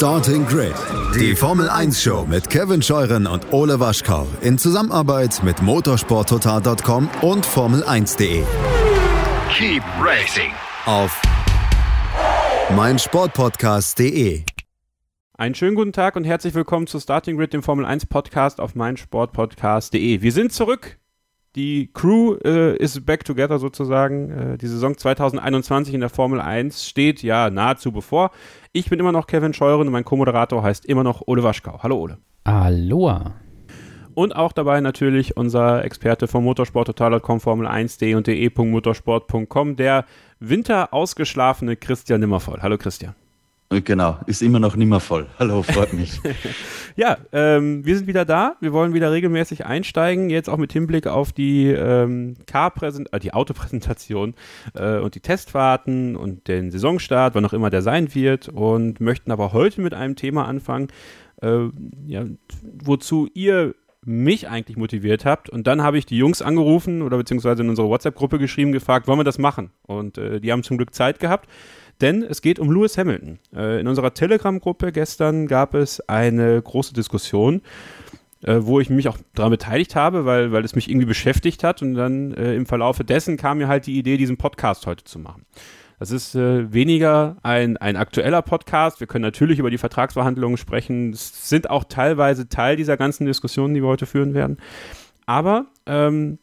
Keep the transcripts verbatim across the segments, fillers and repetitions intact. Starting Grid, die Formel eins Show mit Kevin Scheuren und Ole Waschkau in Zusammenarbeit mit motorsporttotal punkt com und formel eins punkt de. Keep racing auf mein sport podcast punkt de. Einen schönen guten Tag und herzlich willkommen zu Starting Grid, dem Formel eins Podcast auf mein sport podcast punkt de. Wir sind zurück. Die Crew äh, ist back together sozusagen. Äh, die Saison zwanzig einundzwanzig in der Formel eins steht ja nahezu bevor. Ich bin immer noch Kevin Scheuren und mein Co-Moderator heißt immer noch Ole Waschkau. Hallo Ole. Aloha. Und auch dabei natürlich unser Experte von motorsport total punkt com, formel eins punkt de und de punkt motorsport punkt com, der winterausgeschlafene Christian Nimmervoll. Hallo Christian. Genau, ist immer noch Nimmervoll. Hallo, freut mich. Ja, ähm, wir sind wieder da. Wir wollen wieder regelmäßig einsteigen. Jetzt auch mit Hinblick auf die, ähm, Car-Präsent- äh, die Autopräsentation äh, und die Testfahrten und den Saisonstart, wann auch immer der sein wird. Und möchten aber heute mit einem Thema anfangen, äh, ja, wozu ihr mich eigentlich motiviert habt, und dann habe ich die Jungs angerufen oder beziehungsweise in unsere WhatsApp-Gruppe geschrieben, gefragt, wollen wir das machen, und äh, die haben zum Glück Zeit gehabt, denn es geht um Lewis Hamilton. Äh, in unserer Telegram-Gruppe gestern gab es eine große Diskussion, äh, wo ich mich auch daran beteiligt habe, weil, weil es mich irgendwie beschäftigt hat, und dann äh, im Verlaufe dessen kam mir halt die Idee, diesen Podcast heute zu machen. Das ist äh, weniger ein, ein aktueller Podcast. Wir können natürlich über die Vertragsverhandlungen sprechen. Es sind auch teilweise Teil dieser ganzen Diskussionen, die wir heute führen werden. Aber ähm,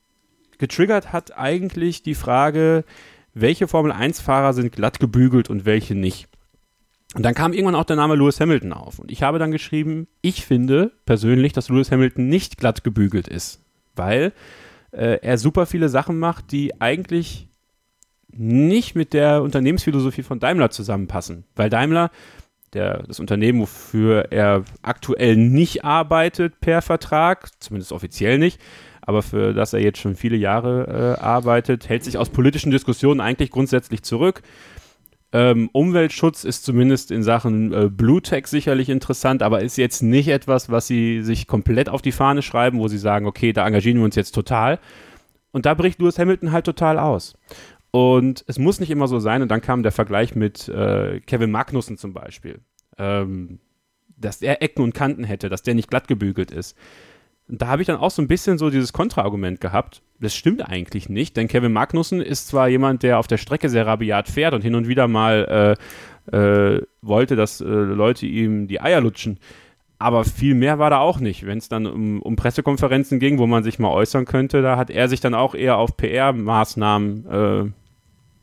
getriggert hat eigentlich die Frage, welche Formel eins Fahrer sind glatt gebügelt und welche nicht. Und dann kam irgendwann auch der Name Lewis Hamilton auf. Und ich habe dann geschrieben, ich finde persönlich, dass Lewis Hamilton nicht glatt gebügelt ist, weil äh, er super viele Sachen macht, die eigentlich nicht mit der Unternehmensphilosophie von Daimler zusammenpassen, weil Daimler, der, das Unternehmen, wofür er aktuell nicht arbeitet per Vertrag, zumindest offiziell nicht, aber für das er jetzt schon viele Jahre äh, arbeitet, hält sich aus politischen Diskussionen eigentlich grundsätzlich zurück. Ähm, Umweltschutz ist zumindest in Sachen äh, Blue Tech sicherlich interessant, aber ist jetzt nicht etwas, was sie sich komplett auf die Fahne schreiben, wo sie sagen, okay, da engagieren wir uns jetzt total. Und da bricht Lewis Hamilton halt total aus. Und es muss nicht immer so sein. Und dann kam der Vergleich mit äh, Kevin Magnussen zum Beispiel. Ähm, dass er Ecken und Kanten hätte, dass der nicht glatt gebügelt ist. Und da habe ich dann auch so ein bisschen so dieses Kontraargument gehabt. Das stimmt eigentlich nicht, denn Kevin Magnussen ist zwar jemand, der auf der Strecke sehr rabiat fährt und hin und wieder mal äh, äh, wollte, dass äh, Leute ihm die Eier lutschen. Aber viel mehr war da auch nicht. Wenn es dann um, um Pressekonferenzen ging, wo man sich mal äußern könnte, da hat er sich dann auch eher auf P R-Maßnahmen äh,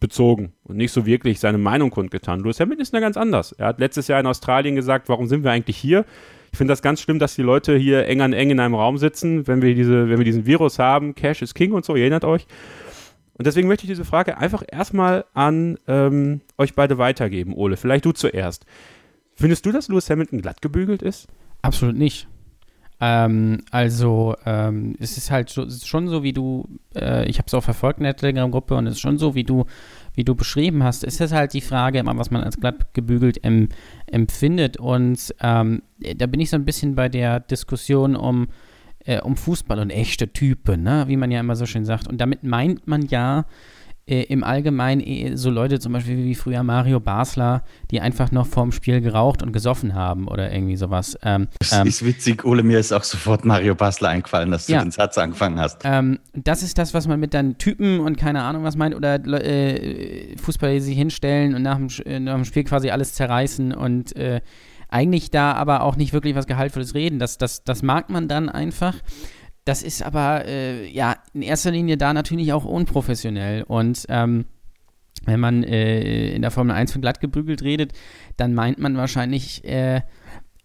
bezogen und nicht so wirklich seine Meinung kundgetan. Lewis Hamilton ist da ganz anders. Er hat letztes Jahr in Australien gesagt, warum sind wir eigentlich hier? Ich finde das ganz schlimm, dass die Leute hier eng an eng in einem Raum sitzen, wenn wir diese, wenn wir diesen Virus haben, Cash is King und so, ihr erinnert euch. Und deswegen möchte ich diese Frage einfach erstmal an ähm, euch beide weitergeben. Ole, vielleicht du zuerst. Findest du, dass Lewis Hamilton glatt gebügelt ist? Absolut nicht. Ähm, also ähm, es ist halt so, es ist schon so, wie du, äh, ich habe es auch verfolgt in der Telegram-Gruppe, und es ist schon so, wie du, wie du beschrieben hast, es ist halt die Frage immer, was man als glatt gebügelt ähm, empfindet. Und ähm, da bin ich so ein bisschen bei der Diskussion um, äh, um Fußball und echte Typen, ne? Wie man ja immer so schön sagt. Und damit meint man ja im Allgemeinen so Leute zum Beispiel wie früher Mario Basler, die einfach noch vorm Spiel geraucht und gesoffen haben oder irgendwie sowas. Ähm, das ähm, ist witzig, Ole, mir ist auch sofort Mario Basler eingefallen, dass ja. du den Satz angefangen hast. Ähm, das ist das, was man mit dann Typen und keine Ahnung was meint, oder äh, Fußballer, die sich hinstellen und nach dem, nach dem Spiel quasi alles zerreißen und äh, eigentlich da aber auch nicht wirklich was Gehaltvolles reden. Das, das, das mag man dann einfach. Das ist aber äh, ja in erster Linie da natürlich auch unprofessionell. Und ähm, wenn man äh, in der Formel eins von glatt gebügelt redet, dann meint man wahrscheinlich, äh,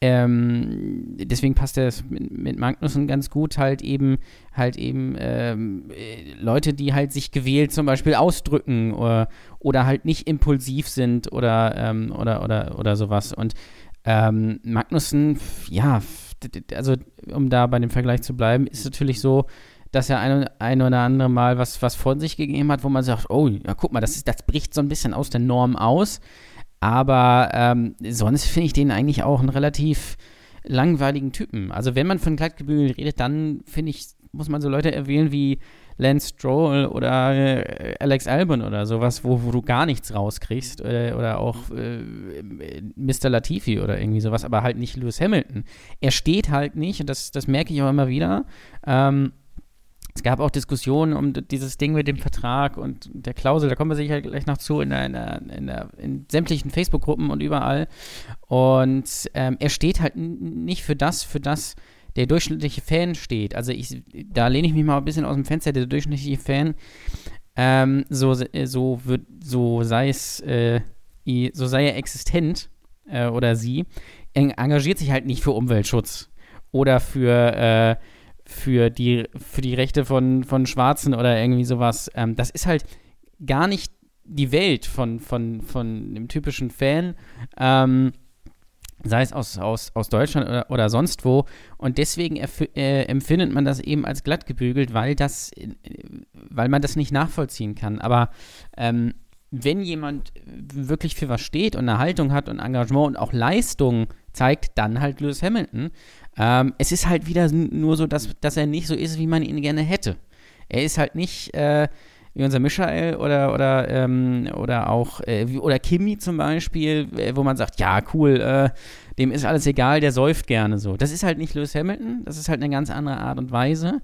ähm, deswegen passt das mit, mit Magnussen ganz gut, halt eben halt eben ähm, Leute, die halt sich gewählt zum Beispiel ausdrücken oder, oder halt nicht impulsiv sind oder, ähm, oder, oder, oder sowas. Und ähm, Magnussen, ja, also um da bei dem Vergleich zu bleiben, ist natürlich so, dass er ein, ein oder andere Mal was, was von sich gegeben hat, wo man sagt, oh, ja, guck mal, das, ist, das bricht so ein bisschen aus der Norm aus. Aber ähm, sonst finde ich den eigentlich auch einen relativ langweiligen Typen. Also wenn man von glatt gebügelt redet, dann finde ich, muss man so Leute erwählen wie Lance Stroll oder äh, Alex Albon oder sowas, wo, wo du gar nichts rauskriegst äh, oder auch äh, Mister Latifi oder irgendwie sowas, aber halt nicht Lewis Hamilton. Er steht halt nicht und das, das merke ich auch immer wieder. Ähm, Es gab auch Diskussionen um dieses Ding mit dem Vertrag und der Klausel, da kommen wir sicher gleich noch zu, in, der, in, der, in, der, in sämtlichen Facebook-Gruppen und überall. Und ähm, er steht halt n- nicht für das, für das der durchschnittliche Fan steht. Also ich, da lehne ich mich mal ein bisschen aus dem Fenster, der durchschnittliche Fan, ähm, so, so, wird, so, sei es, äh, so sei er existent äh, oder sie, engagiert sich halt nicht für Umweltschutz oder für... Äh, für die, für die Rechte von, von Schwarzen oder irgendwie sowas. Ähm, das ist halt gar nicht die Welt von, von, von dem typischen Fan, ähm, sei es aus, aus, aus Deutschland oder, oder sonst wo. Und deswegen erf- äh, empfindet man das eben als glatt gebügelt, weil, das, äh, weil man das nicht nachvollziehen kann. Aber ähm, wenn jemand wirklich für was steht und eine Haltung hat und Engagement und auch Leistung zeigt, dann halt Lewis Hamilton. Ähm, es ist halt wieder nur so, dass, dass er nicht so ist, wie man ihn gerne hätte. Er ist halt nicht äh, wie unser Michael oder, oder, ähm, oder auch äh, wie, oder Kimi zum Beispiel, wo man sagt, ja, cool, äh, dem ist alles egal, der säuft gerne so. Das ist halt nicht Lewis Hamilton, das ist halt eine ganz andere Art und Weise,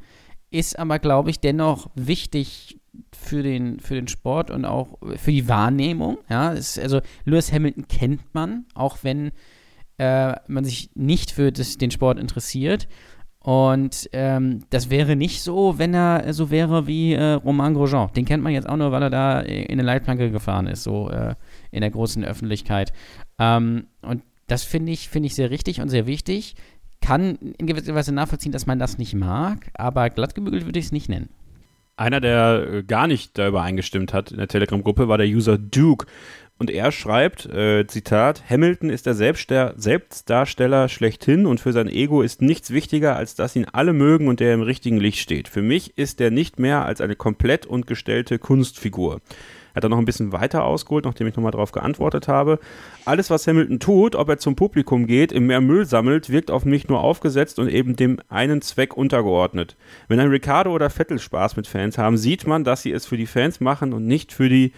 ist aber, glaube ich, dennoch wichtig für den, für den Sport und auch für die Wahrnehmung. Ja? Es, also Lewis Hamilton kennt man, auch wenn Äh, man sich nicht für das, den Sport interessiert. Und ähm, das wäre nicht so, wenn er so wäre wie äh, Romain Grosjean. Den kennt man jetzt auch nur, weil er da in eine Leitplanke gefahren ist, so äh, in der großen Öffentlichkeit. Ähm, und das finde ich, finde ich sehr richtig und sehr wichtig. Kann in gewisser Weise nachvollziehen, dass man das nicht mag, aber glattgebügelt würde ich es nicht nennen. Einer, der gar nicht darüber eingestimmt hat in der Telegram-Gruppe, war der User Duke. Und er schreibt, äh, Zitat, Hamilton ist der Selbstster- Selbstdarsteller schlechthin und für sein Ego ist nichts wichtiger, als dass ihn alle mögen und der im richtigen Licht steht. Für mich ist er nicht mehr als eine komplett und gestellte Kunstfigur. Er hat dann noch ein bisschen weiter ausgeholt, nachdem ich nochmal drauf geantwortet habe. Alles, was Hamilton tut, ob er zum Publikum geht, im Meer Müll sammelt, wirkt auf mich nur aufgesetzt und eben dem einen Zweck untergeordnet. Wenn ein Ricciardo oder Vettel Spaß mit Fans haben, sieht man, dass sie es für die Fans machen und nicht für die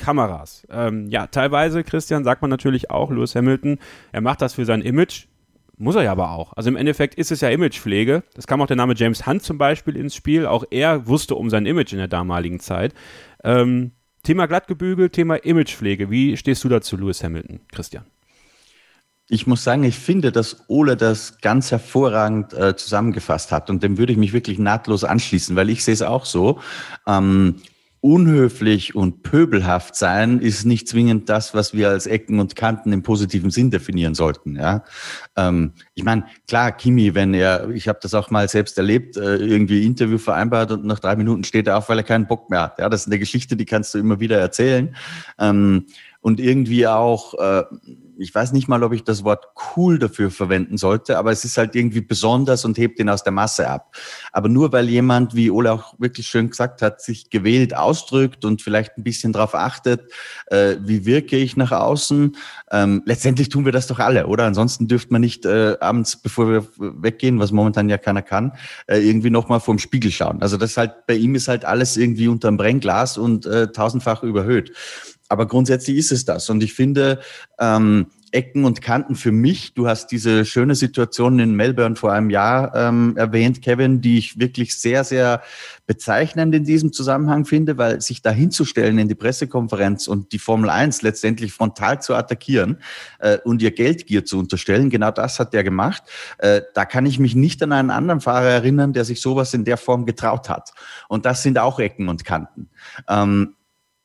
Kameras. Ähm, ja, teilweise, Christian, sagt man natürlich auch, Lewis Hamilton, er macht das für sein Image, muss er ja aber auch. Also im Endeffekt ist es ja Imagepflege. Es kam auch der Name James Hunt zum Beispiel ins Spiel. Auch er wusste um sein Image in der damaligen Zeit. Ähm, Thema glattgebügelt, Thema Imagepflege. Wie stehst du dazu, Lewis Hamilton, Christian? Ich muss sagen, ich finde, dass Ole das ganz hervorragend äh, zusammengefasst hat und dem würde ich mich wirklich nahtlos anschließen, weil ich sehe es auch so. Ähm, Unhöflich und pöbelhaft sein ist nicht zwingend das, was wir als Ecken und Kanten im positiven Sinn definieren sollten. Ja, ähm, ich meine, klar, Kimi, wenn er, ich habe das auch mal selbst erlebt, äh, irgendwie Interview vereinbart und nach drei Minuten steht er auf, weil er keinen Bock mehr hat. Ja, das ist eine Geschichte, die kannst du immer wieder erzählen. Ähm, und irgendwie auch, äh, ich weiß nicht mal, ob ich das Wort cool dafür verwenden sollte, aber es ist halt irgendwie besonders und hebt ihn aus der Masse ab. Aber nur weil jemand, wie Ole auch wirklich schön gesagt hat, sich gewählt ausdrückt und vielleicht ein bisschen darauf achtet, äh, wie wirke ich nach außen. Ähm, letztendlich tun wir das doch alle, oder? Ansonsten dürfte man nicht äh, abends, bevor wir weggehen, was momentan ja keiner kann, äh, irgendwie nochmal vorm Spiegel schauen. Also das halt, bei ihm ist halt alles irgendwie unterm Brennglas und äh, tausendfach überhöht. Aber grundsätzlich ist es das. Und ich finde, ähm, Ecken und Kanten für mich, du hast diese schöne Situation in Melbourne vor einem Jahr ähm, erwähnt, Kevin, die ich wirklich sehr, sehr bezeichnend in diesem Zusammenhang finde, weil sich da hinzustellen in die Pressekonferenz und die Formel eins letztendlich frontal zu attackieren äh, und ihr Geldgier zu unterstellen, genau das hat der gemacht. Äh, da kann ich mich nicht an einen anderen Fahrer erinnern, der sich sowas in der Form getraut hat. Und das sind auch Ecken und Kanten. Ähm,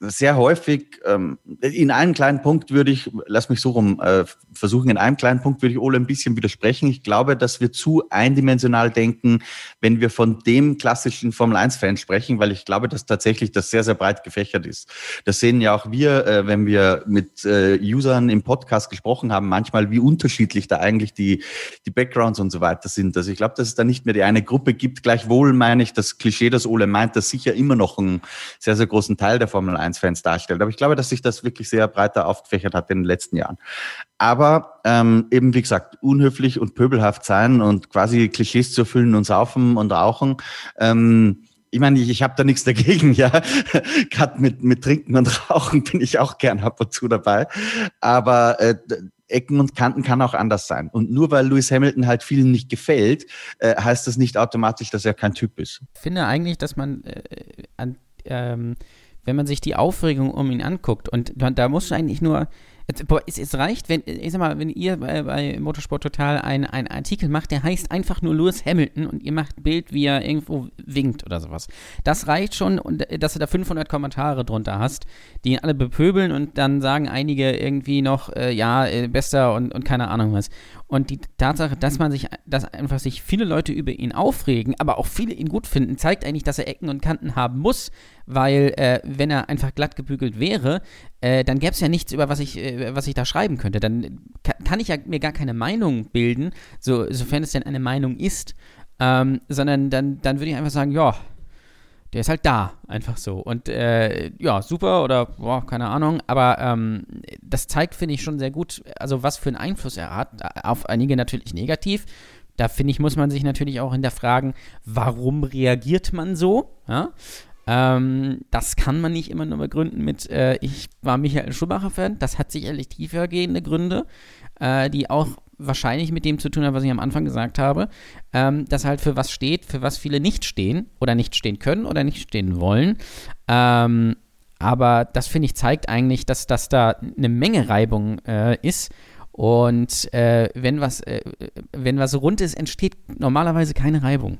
Sehr häufig, ähm, in einem kleinen Punkt würde ich, lass mich so rum äh, versuchen, in einem kleinen Punkt würde ich Ole ein bisschen widersprechen. Ich glaube, dass wir zu eindimensional denken, wenn wir von dem klassischen Formel eins Fan sprechen, weil ich glaube, dass tatsächlich das sehr, sehr breit gefächert ist. Das sehen ja auch wir, äh, wenn wir mit äh, Usern im Podcast gesprochen haben, manchmal, wie unterschiedlich da eigentlich die, die Backgrounds und so weiter sind. Also ich glaube, dass es da nicht mehr die eine Gruppe gibt. Gleichwohl meine ich, das Klischee, das Ole meint, das sicher immer noch einen sehr, sehr großen Teil der Formel eins Fans darstellt. Aber ich glaube, dass sich das wirklich sehr breiter aufgefächert hat in den letzten Jahren. Aber ähm, eben, wie gesagt, unhöflich und pöbelhaft sein und quasi Klischees zu erfüllen und saufen und rauchen, ähm, ich meine, ich, ich habe da nichts dagegen, ja. Gerade mit, mit Trinken und Rauchen bin ich auch gern ab und zu dabei. Aber äh, Ecken und Kanten kann auch anders sein. Und nur weil Lewis Hamilton halt vielen nicht gefällt, äh, heißt das nicht automatisch, dass er kein Typ ist. Ich finde eigentlich, dass man, äh, an, ähm, wenn man sich die Aufregung um ihn anguckt, und man, da muss eigentlich nur, es, es reicht, wenn, ich sag mal, wenn ihr bei, bei Motorsport Total einen Artikel macht, der heißt einfach nur Lewis Hamilton und ihr macht ein Bild, wie er irgendwo winkt oder sowas. Das reicht schon, und dass du da fünfhundert Kommentare drunter hast, die ihn alle bepöbeln, und dann sagen einige irgendwie noch, äh, ja, äh, bester und, und keine Ahnung was. Und die Tatsache, dass man sich, dass einfach sich viele Leute über ihn aufregen, aber auch viele ihn gut finden, zeigt eigentlich, dass er Ecken und Kanten haben muss, weil äh, wenn er einfach glatt gebügelt wäre, äh, dann gäbe es ja nichts, über was ich, äh, was ich da schreiben könnte. Dann kann, kann ich ja mir gar keine Meinung bilden, so, sofern es denn eine Meinung ist, ähm, sondern dann, dann würde ich einfach sagen, ja, der ist halt da, einfach so. Und äh, ja, super oder boah, keine Ahnung, aber ähm, das zeigt, finde ich, schon sehr gut, also was für einen Einfluss er hat, auf einige natürlich negativ. Da, finde ich, muss man sich natürlich auch hinterfragen, warum reagiert man so, ja? Ähm, das kann man nicht immer nur begründen mit, äh, ich war Michael Schumacher-Fan, das hat sicherlich tiefergehende Gründe, äh, die auch wahrscheinlich mit dem zu tun haben, was ich am Anfang gesagt habe, ähm, dass halt für was steht, für was viele nicht stehen oder nicht stehen können oder nicht stehen wollen. Ähm, aber das, finde ich, zeigt eigentlich, dass, dass da eine Menge Reibung äh, ist. Und äh, wenn was, äh, wenn was rund ist, entsteht normalerweise keine Reibung.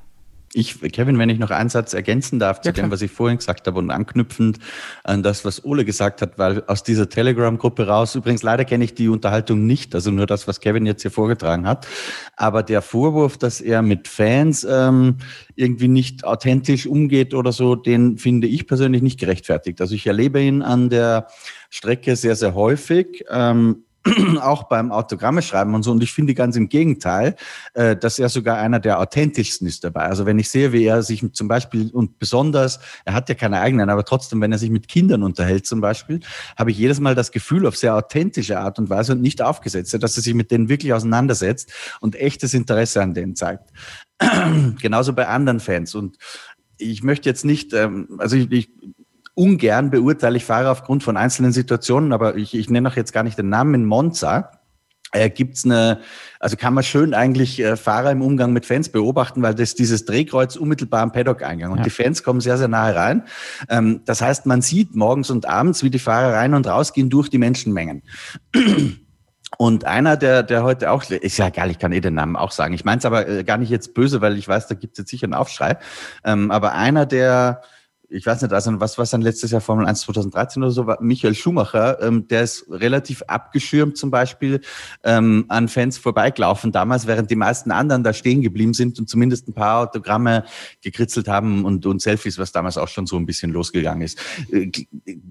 Ich, Kevin, wenn ich noch einen Satz ergänzen darf zu ja, dem, was ich vorhin gesagt habe, und anknüpfend an das, was Ole gesagt hat, weil aus dieser Telegram-Gruppe raus, übrigens leider kenne ich die Unterhaltung nicht, also nur das, was Kevin jetzt hier vorgetragen hat, aber der Vorwurf, dass er mit Fans ähm, irgendwie nicht authentisch umgeht oder so, den finde ich persönlich nicht gerechtfertigt. Also ich erlebe ihn an der Strecke sehr, sehr häufig, ähm, auch beim Autogramme schreiben und so. Und ich finde ganz im Gegenteil, äh, dass er sogar einer der authentischsten ist dabei. Also wenn ich sehe, wie er sich zum Beispiel, und besonders, er hat ja keine eigenen, aber trotzdem, wenn er sich mit Kindern unterhält zum Beispiel, habe ich jedes Mal das Gefühl, auf sehr authentische Art und Weise und nicht aufgesetzt, dass er sich mit denen wirklich auseinandersetzt und echtes Interesse an denen zeigt. Genauso bei anderen Fans. Und ich möchte jetzt nicht, ähm, also ich, ich ungern beurteile ich Fahrer aufgrund von einzelnen Situationen, aber ich, ich nenne auch jetzt gar nicht den Namen. In Monza äh, gibt's eine, also kann man schön eigentlich äh, Fahrer im Umgang mit Fans beobachten, weil das dieses Drehkreuz unmittelbar am Paddock-Eingang und ja. Die Fans kommen sehr, sehr nahe rein. Ähm, das heißt, man sieht morgens und abends, wie die Fahrer rein und rausgehen durch die Menschenmengen. Und einer, der der heute auch, ist ja egal, ich kann eh den Namen auch sagen. Ich meine es aber gar nicht jetzt böse, weil ich weiß, da gibt's jetzt sicher einen Aufschrei. Ähm, aber einer, der... ich weiß nicht, also was war sein letztes Jahr, Formel eins zwanzig dreizehn oder so, war Michael Schumacher, ähm, der ist relativ abgeschirmt zum Beispiel ähm, an Fans vorbeigelaufen damals, während die meisten anderen da stehen geblieben sind und zumindest ein paar Autogramme gekritzelt haben und, und Selfies, was damals auch schon so ein bisschen losgegangen ist. Äh,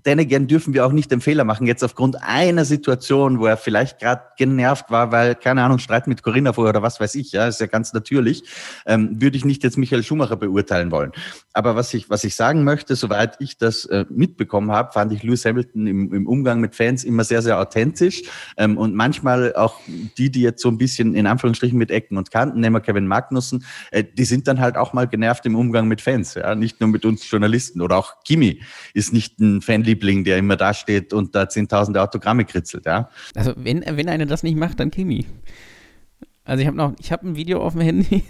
denn again dürfen wir auch nicht den Fehler machen, jetzt aufgrund einer Situation, wo er vielleicht gerade genervt war, weil, keine Ahnung, Streit mit Corinna vorher oder was weiß ich, ja, ist ja ganz natürlich, ähm, würde ich nicht jetzt Michael Schumacher beurteilen wollen. Aber was ich, was ich sagen möchte, Möchte, soweit ich das äh, mitbekommen habe, fand ich Lewis Hamilton im, im Umgang mit Fans immer sehr, sehr authentisch ähm, und manchmal auch die, die jetzt so ein bisschen in Anführungsstrichen mit Ecken und Kanten, nehmen wir Kevin Magnussen, äh, die sind dann halt auch mal genervt im Umgang mit Fans, ja, nicht nur mit uns Journalisten, oder auch Kimi ist nicht ein Fanliebling, der immer da steht und da zehntausende Autogramme kritzelt, ja. Also wenn, wenn einer das nicht macht, dann Kimi. Also ich habe noch, ich habe ein Video auf dem Handy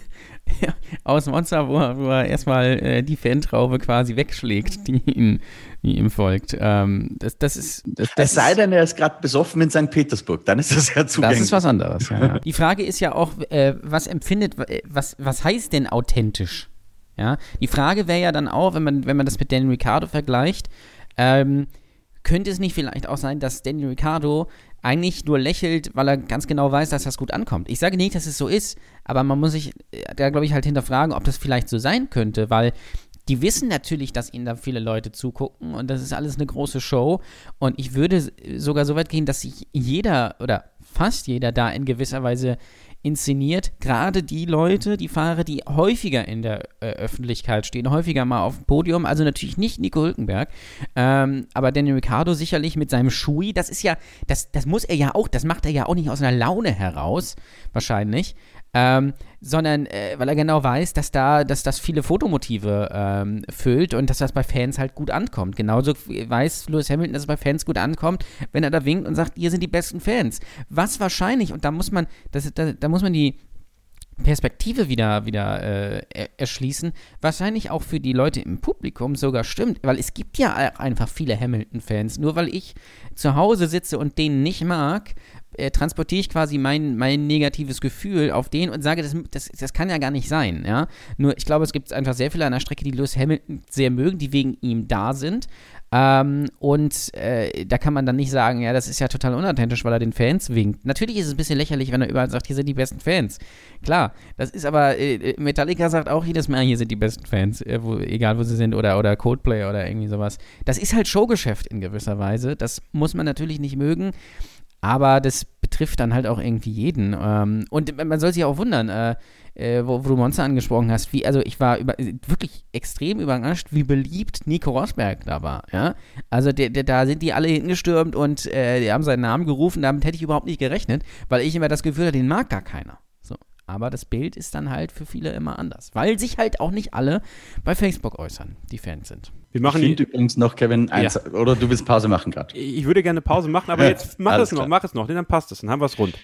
aus Monza, wo er, wo er erstmal äh, die Fantraube quasi wegschlägt, die ihm, die ihm folgt. Ähm, das, das ist, das, das es sei denn, er ist gerade besoffen in Sankt Petersburg, dann ist das ja zugänglich. Das ist was anderes, ja, ja. Die Frage ist ja auch, äh, was empfindet, was, was heißt denn authentisch? Ja? Die Frage wäre ja dann auch, wenn man, wenn man das mit Daniel Ricciardo vergleicht, ähm, könnte es nicht vielleicht auch sein, dass Daniel Ricciardo eigentlich nur lächelt, weil er ganz genau weiß, dass das gut ankommt. Ich sage nicht, dass es so ist, aber man muss sich da, glaube ich, halt hinterfragen, ob das vielleicht so sein könnte, weil die wissen natürlich, dass ihnen da viele Leute zugucken und das ist alles eine große Show und ich würde sogar so weit gehen, dass sich jeder oder fast jeder da in gewisser Weise inszeniert, gerade die Leute, die Fahrer, die häufiger in der äh, Öffentlichkeit stehen, häufiger mal auf dem Podium, also natürlich nicht Nico Hülkenberg, ähm, aber Daniel Ricciardo sicherlich mit seinem Schui, das ist ja, das, das muss er ja auch, das macht er ja auch nicht aus einer Laune heraus, wahrscheinlich, ähm, sondern äh, weil er genau weiß, dass da, dass das viele Fotomotive ähm, füllt und dass das bei Fans halt gut ankommt. Genauso weiß Lewis Hamilton, dass es bei Fans gut ankommt, wenn er da winkt und sagt, ihr sind die besten Fans. Was wahrscheinlich, und da muss man, das, da, da muss man die Perspektive wieder, wieder äh, erschließen, wahrscheinlich auch für die Leute im Publikum sogar stimmt, weil es gibt ja einfach viele Hamilton-Fans. Nur weil ich zu Hause sitze und den nicht mag, äh, transportiere ich quasi mein, mein negatives Gefühl auf den und sage, das, das, das kann ja gar nicht sein. Ja? Nur ich glaube, es gibt einfach sehr viele an der Strecke, die Lewis Hamilton sehr mögen, die wegen ihm da sind. Ähm, und äh, da kann man dann nicht sagen, ja, das ist ja total unauthentisch, weil er den Fans winkt. Natürlich ist es ein bisschen lächerlich, wenn er überall sagt, hier sind die besten Fans. Klar, das ist aber, äh, Metallica sagt auch jedes Mal, hier sind die besten Fans, äh, wo, egal wo sie sind, oder, oder Coldplay oder irgendwie sowas. Das ist halt Showgeschäft in gewisser Weise, das muss man natürlich nicht mögen, aber das betrifft dann halt auch irgendwie jeden. Ähm, und man soll sich auch wundern, äh, Äh, wo, wo du Monster angesprochen hast, wie, also ich war über, wirklich extrem überrascht, wie beliebt Nico Rosberg da war, ja, also der, der, da sind die alle hingestürmt und äh, die haben seinen Namen gerufen, damit hätte ich überhaupt nicht gerechnet, weil ich immer das Gefühl hatte, den mag gar keiner, so, aber das Bild ist dann halt für viele immer anders, weil sich halt auch nicht alle bei Facebook äußern, die Fans sind. Wir machen ihn übrigens noch, Kevin, eins, ja. Oder du willst Pause machen gerade? Ich würde gerne Pause machen, aber jetzt mach es noch, mach es noch, denn dann passt es, dann haben wir es rund.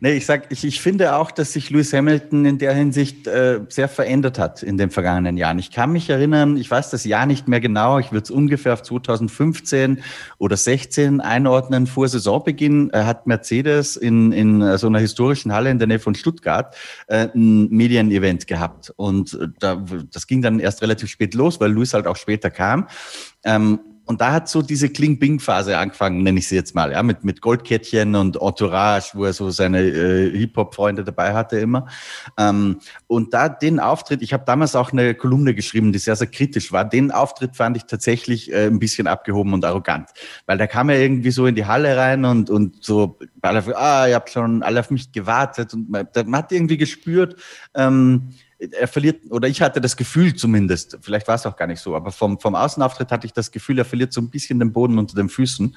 Nee, ich sag, ich, ich finde auch, dass sich Lewis Hamilton in der Hinsicht äh, sehr verändert hat in den vergangenen Jahren. Ich kann mich erinnern, ich weiß das Jahr nicht mehr genau, ich würde es ungefähr auf zwanzig fünfzehn oder sechzehn einordnen. Vor Saisonbeginn äh, hat Mercedes in, in so einer historischen Halle in der Nähe von Stuttgart äh, ein Medienevent gehabt. Und da, das ging dann erst relativ spät los, weil Lewis halt auch später kam. Ähm, Und da hat so diese Kling-Bing-Phase angefangen, nenne ich sie jetzt mal, ja, mit, mit Goldkettchen und Entourage, wo er so seine äh, Hip-Hop-Freunde dabei hatte immer. Ähm, und da den Auftritt, ich habe damals auch eine Kolumne geschrieben, die sehr, sehr kritisch war, den Auftritt fand ich tatsächlich äh, ein bisschen abgehoben und arrogant. Weil da kam er irgendwie so in die Halle rein und, und so, ah, ich habe schon alle auf mich gewartet. Und man, man hat irgendwie gespürt, ähm, er verliert, oder ich hatte das Gefühl zumindest, vielleicht war es auch gar nicht so, aber vom, vom Außenauftritt hatte ich das Gefühl, er verliert so ein bisschen den Boden unter den Füßen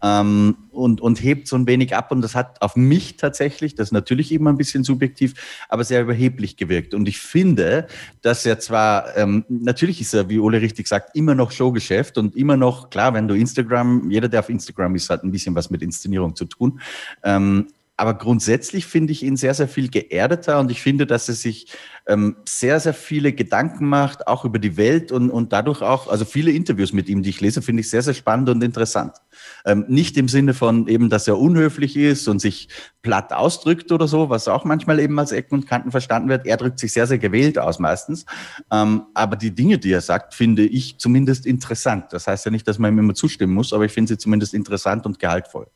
ähm, und, und hebt so ein wenig ab. Und das hat auf mich tatsächlich, das ist natürlich immer ein bisschen subjektiv, aber sehr überheblich gewirkt. Und ich finde, dass er zwar, ähm, natürlich ist er, wie Ole richtig sagt, immer noch Showgeschäft und immer noch, klar, wenn du Instagram, jeder, der auf Instagram ist, hat ein bisschen was mit Inszenierung zu tun, ähm, aber grundsätzlich finde ich ihn sehr, sehr viel geerdeter und ich finde, dass er sich ähm, sehr, sehr viele Gedanken macht, auch über die Welt und, und dadurch auch, also viele Interviews mit ihm, die ich lese, finde ich sehr, sehr spannend und interessant. Ähm, nicht im Sinne von eben, dass er unhöflich ist und sich platt ausdrückt oder so, was auch manchmal eben als Ecken und Kanten verstanden wird. Er drückt sich sehr, sehr gewählt aus meistens. Ähm, aber die Dinge, die er sagt, finde ich zumindest interessant. Das heißt ja nicht, dass man ihm immer zustimmen muss, aber ich finde sie zumindest interessant und gehaltvoll.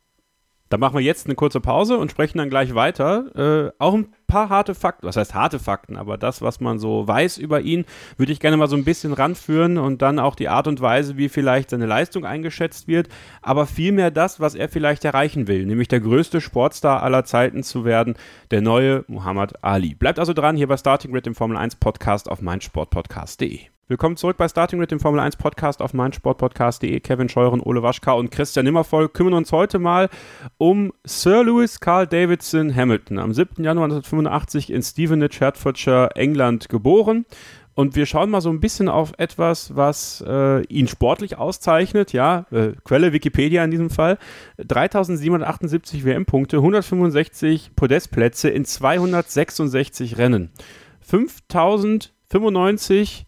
Dann machen wir jetzt eine kurze Pause und sprechen dann gleich weiter. Äh, auch ein paar harte Fakten, was heißt harte Fakten, aber das, was man so weiß über ihn, würde ich gerne mal so ein bisschen ranführen und dann auch die Art und Weise, wie vielleicht seine Leistung eingeschätzt wird, aber vielmehr das, was er vielleicht erreichen will, nämlich der größte Sportstar aller Zeiten zu werden, der neue Muhammad Ali. Bleibt also dran, hier bei Starting Grid, dem Formel eins Podcast auf meinsportpodcast punkt de. Willkommen zurück bei Starting Grid, dem Formel eins Podcast auf meinsportpodcast punkt de. Kevin Scheuren, Ole Waschkau und Christian Nimmervoll kümmern uns heute mal um Sir Lewis Carl Davidson Hamilton. Am siebten Januar neunzehnhundertfünfundachtzig in Stevenage, Hertfordshire, England geboren. Und wir schauen mal so ein bisschen auf etwas, was äh, ihn sportlich auszeichnet, ja, äh, Quelle Wikipedia in diesem Fall, dreitausendsiebenhundertachtundsiebzig W M-Punkte, hundertfünfundsechzig Podestplätze in zweihundertsechsundsechzig Rennen, fünftausendfünfundneunzig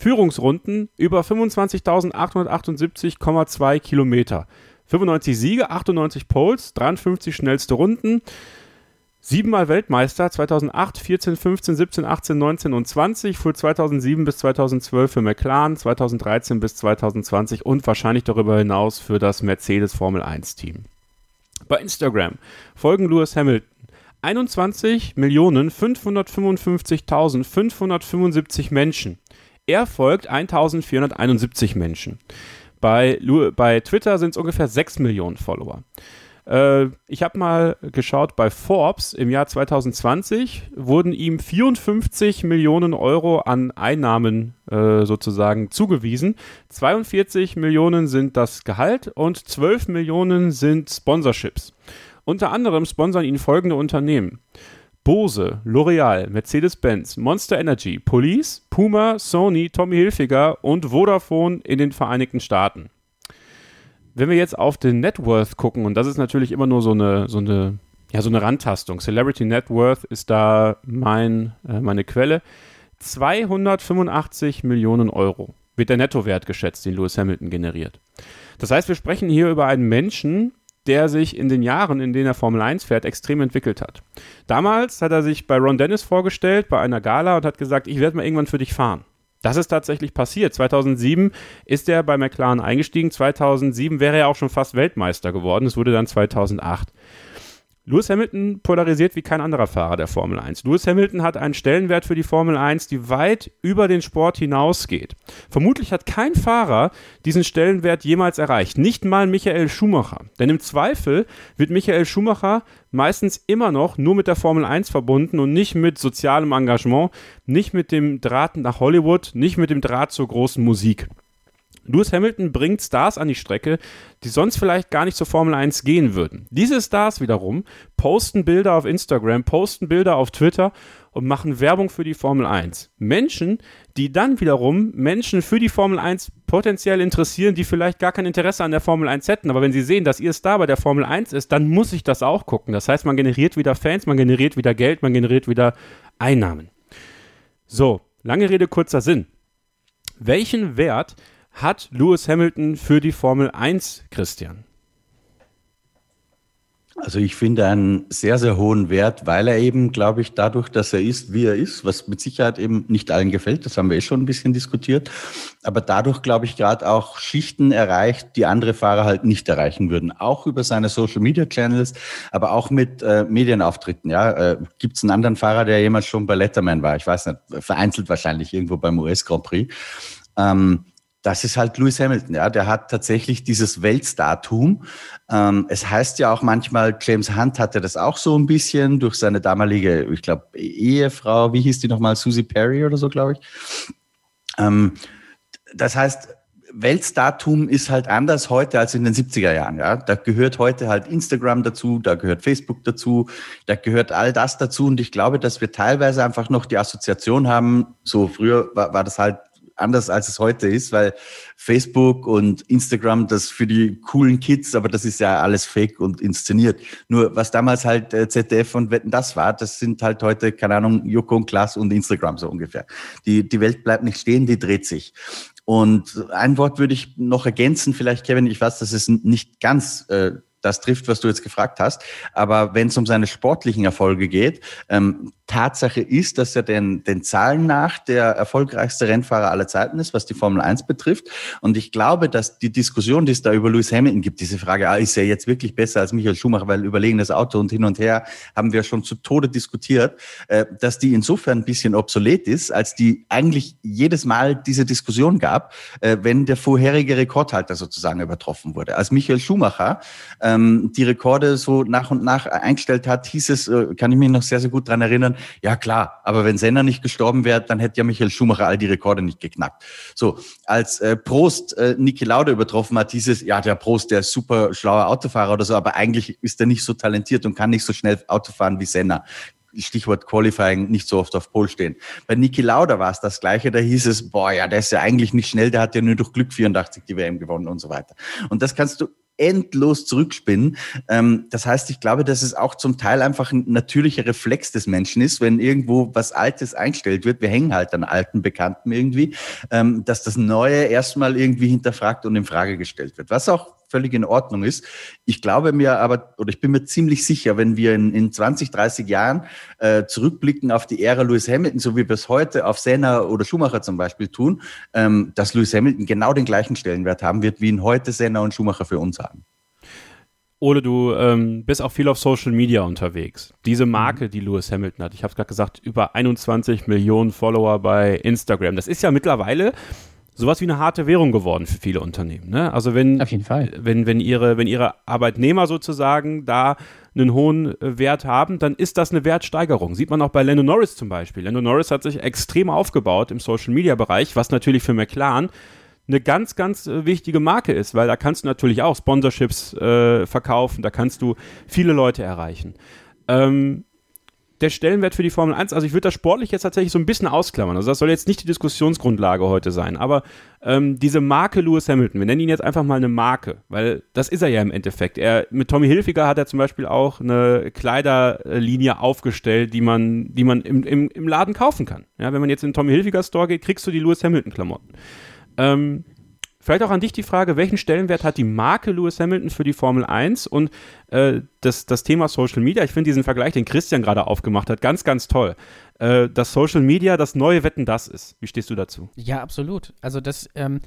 Führungsrunden über fünfundzwanzigtausendachthundertachtundsiebzig Komma zwei Kilometer, fünfundneunzig Siege, achtundneunzig Poles, dreiundfünfzig schnellste Runden, siebenmal Weltmeister, zweitausendacht, vierzehn, fünfzehn, siebzehn, achtzehn, neunzehn und zwanzig, fuhr zweitausendsieben bis zweitausendzwölf für McLaren, zweitausenddreizehn bis zweitausendzwanzig und wahrscheinlich darüber hinaus für das Mercedes Formel eins Team. Bei Instagram folgen Lewis Hamilton einundzwanzig Millionen fünfhundertfünfundfünfzigtausendfünfhundertfünfundsiebzig Menschen. Er folgt eintausendvierhunderteinundsiebzig Menschen. Bei, bei Twitter sind es ungefähr sechs Millionen Follower. Ich habe mal geschaut, bei Forbes im Jahr zweitausendzwanzig wurden ihm vierundfünfzig Millionen Euro an Einnahmen äh, sozusagen zugewiesen. zweiundvierzig Millionen sind das Gehalt und zwölf Millionen sind Sponsorships. Unter anderem sponsern ihn folgende Unternehmen: Bose, L'Oreal, Mercedes-Benz, Monster Energy, Police, Puma, Sony, Tommy Hilfiger und Vodafone in den Vereinigten Staaten. Wenn wir jetzt auf den Net Worth gucken, und das ist natürlich immer nur so eine, so eine, ja, so eine Randtastung. Celebrity Net Worth ist da mein, äh, meine Quelle. zweihundertfünfundachtzig Millionen Euro wird der Nettowert geschätzt, den Lewis Hamilton generiert. Das heißt, wir sprechen hier über einen Menschen, der sich in den Jahren, in denen er Formel eins fährt, extrem entwickelt hat. Damals hat er sich bei Ron Dennis vorgestellt, bei einer Gala, und hat gesagt, ich werde mal irgendwann für dich fahren. Das ist tatsächlich passiert. zweitausendsieben ist er bei McLaren eingestiegen. zweitausendsieben wäre er auch schon fast Weltmeister geworden. Es wurde dann zweitausendacht. Lewis Hamilton polarisiert wie kein anderer Fahrer der Formel eins. Lewis Hamilton hat einen Stellenwert für die Formel eins, die weit über den Sport hinausgeht. Vermutlich hat kein Fahrer diesen Stellenwert jemals erreicht. Nicht mal Michael Schumacher. Denn im Zweifel wird Michael Schumacher meistens immer noch nur mit der Formel eins verbunden und nicht mit sozialem Engagement, nicht mit dem Draht nach Hollywood, nicht mit dem Draht zur großen Musik. Lewis Hamilton bringt Stars an die Strecke, die sonst vielleicht gar nicht zur Formel eins gehen würden. Diese Stars wiederum posten Bilder auf Instagram, posten Bilder auf Twitter und machen Werbung für die Formel eins. Menschen, die dann wiederum Menschen für die Formel eins potenziell interessieren, die vielleicht gar kein Interesse an der Formel eins hätten. Aber wenn sie sehen, dass ihr Star bei der Formel eins ist, dann muss ich das auch gucken. Das heißt, man generiert wieder Fans, man generiert wieder Geld, man generiert wieder Einnahmen. So, lange Rede, kurzer Sinn. Welchen Wert hat Lewis Hamilton für die Formel eins, Christian? Also ich finde einen sehr, sehr hohen Wert, weil er eben, glaube ich, dadurch, dass er ist, wie er ist, was mit Sicherheit eben nicht allen gefällt, das haben wir eh schon ein bisschen diskutiert, aber dadurch, glaube ich, gerade auch Schichten erreicht, die andere Fahrer halt nicht erreichen würden. Auch über seine Social-Media-Channels, aber auch mit äh, Medienauftritten. Ja, äh, gibt es einen anderen Fahrer, der jemals schon bei Letterman war? Ich weiß nicht, vereinzelt wahrscheinlich irgendwo beim U S Grand Prix. Ähm, Das ist halt Lewis Hamilton, ja. Der hat tatsächlich dieses Weltstartum. Ähm, es heißt ja auch manchmal, James Hunt hatte das auch so ein bisschen durch seine damalige, ich glaube, Ehefrau, wie hieß die nochmal, Susie Perry oder so, glaube ich. Ähm, das heißt, Weltstartum ist halt anders heute als in den siebziger Jahren, ja. Da gehört heute halt Instagram dazu, da gehört Facebook dazu, da gehört all das dazu. Und ich glaube, dass wir teilweise einfach noch die Assoziation haben, so früher war, war das halt anders als es heute ist, weil Facebook und Instagram, das für die coolen Kids, aber das ist ja alles fake und inszeniert. Nur was damals halt Z D F und Wetten, das war, das sind halt heute, keine Ahnung, Joko und Klaas und Instagram so ungefähr. Die, die Welt bleibt nicht stehen, die dreht sich. Und ein Wort würde ich noch ergänzen, vielleicht Kevin, ich weiß, dass es nicht ganz äh, das trifft, was du jetzt gefragt hast. Aber wenn es um seine sportlichen Erfolge geht, ähm, Tatsache ist, dass er den, den Zahlen nach der erfolgreichste Rennfahrer aller Zeiten ist, was die Formel eins betrifft. Und ich glaube, dass die Diskussion, die es da über Lewis Hamilton gibt, diese Frage, ah, ist er jetzt wirklich besser als Michael Schumacher, weil überlegenes Auto und hin und her, haben wir schon zu Tode diskutiert, äh, dass die insofern ein bisschen obsolet ist, als die eigentlich jedes Mal diese Diskussion gab, äh, wenn der vorherige Rekordhalter sozusagen übertroffen wurde. Als Michael Schumacher äh, die Rekorde so nach und nach eingestellt hat, hieß es, kann ich mich noch sehr, sehr gut daran erinnern, ja klar, aber wenn Senna nicht gestorben wäre, dann hätte ja Michael Schumacher all die Rekorde nicht geknackt. So, als äh, Prost äh, Niki Lauda übertroffen hat, hieß es, ja, der Prost, der ist super schlauer Autofahrer oder so, aber eigentlich ist er nicht so talentiert und kann nicht so schnell Auto fahren wie Senna. Stichwort Qualifying, nicht so oft auf Pole stehen. Bei Niki Lauda war es das Gleiche, da hieß es, boah, ja, der ist ja eigentlich nicht schnell, der hat ja nur durch Glück vierundachtzig die W M gewonnen und so weiter. Und das kannst du endlos zurückspinnen. Das heißt, ich glaube, dass es auch zum Teil einfach ein natürlicher Reflex des Menschen ist, wenn irgendwo was Altes eingestellt wird, wir hängen halt an alten Bekannten irgendwie, dass das Neue erstmal irgendwie hinterfragt und in Frage gestellt wird, was auch völlig in Ordnung ist. Ich glaube mir aber, oder ich bin mir ziemlich sicher, wenn wir in, in zwanzig, dreißig Jahren äh, zurückblicken auf die Ära Lewis Hamilton, so wie wir es heute auf Senna oder Schumacher zum Beispiel tun, ähm, dass Lewis Hamilton genau den gleichen Stellenwert haben wird, wie ihn heute Senna und Schumacher für uns haben. Ole, du ähm, bist auch viel auf Social Media unterwegs. Diese Marke, die Lewis Hamilton hat, ich habe es gerade gesagt, über einundzwanzig Millionen Follower bei Instagram. Das ist ja mittlerweile sowas wie eine harte Währung geworden für viele Unternehmen. Ne? Also wenn, auf jeden Fall. Wenn, wenn, ihre, wenn ihre Arbeitnehmer sozusagen da einen hohen Wert haben, dann ist das eine Wertsteigerung. Sieht man auch bei Lando Norris zum Beispiel. Lando Norris hat sich extrem aufgebaut im Social-Media-Bereich, was natürlich für McLaren eine ganz, ganz wichtige Marke ist, weil da kannst du natürlich auch Sponsorships äh, verkaufen, da kannst du viele Leute erreichen. Ähm, der Stellenwert für die Formel eins, also ich würde das sportlich jetzt tatsächlich so ein bisschen ausklammern, also das soll jetzt nicht die Diskussionsgrundlage heute sein, aber ähm, diese Marke Lewis Hamilton, wir nennen ihn jetzt einfach mal eine Marke, weil das ist er ja im Endeffekt. Er, mit Tommy Hilfiger hat er zum Beispiel auch eine Kleiderlinie aufgestellt, die man, die man im, im, im Laden kaufen kann. Ja, wenn man jetzt in den Tommy Hilfiger Store geht, kriegst du die Lewis Hamilton Klamotten. Ähm, Vielleicht auch an dich die Frage, welchen Stellenwert hat die Marke Lewis Hamilton für die Formel eins und äh, das, das Thema Social Media? Ich finde diesen Vergleich, den Christian gerade aufgemacht hat, ganz, ganz toll. Äh, dass Social Media das neue Wetten, das ist. Wie stehst du dazu? Ja, absolut. Also das, ähm,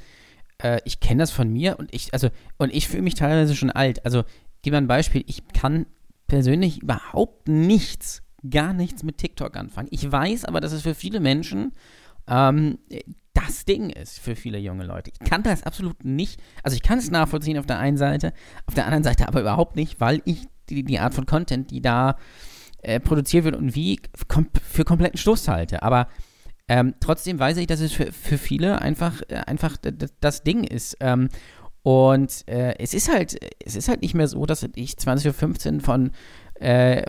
äh, ich kenne das von mir und ich, also, und ich fühle mich teilweise schon alt. Also, gib mal ein Beispiel. Ich kann persönlich überhaupt nichts, gar nichts mit TikTok anfangen. Ich weiß aber, dass es für viele Menschen ähm, das Ding ist für viele junge Leute. Ich kann das absolut nicht, also ich kann es nachvollziehen auf der einen Seite, auf der anderen Seite aber überhaupt nicht, weil ich die, die Art von Content, die da äh, produziert wird und wie, kom- für kompletten Schluss halte. Aber ähm, trotzdem weiß ich, dass es für, für viele einfach, äh, einfach d- d- das Ding ist. Ähm, und äh, es ist halt, es ist halt nicht mehr so, dass ich zwanzig Uhr fünfzehn von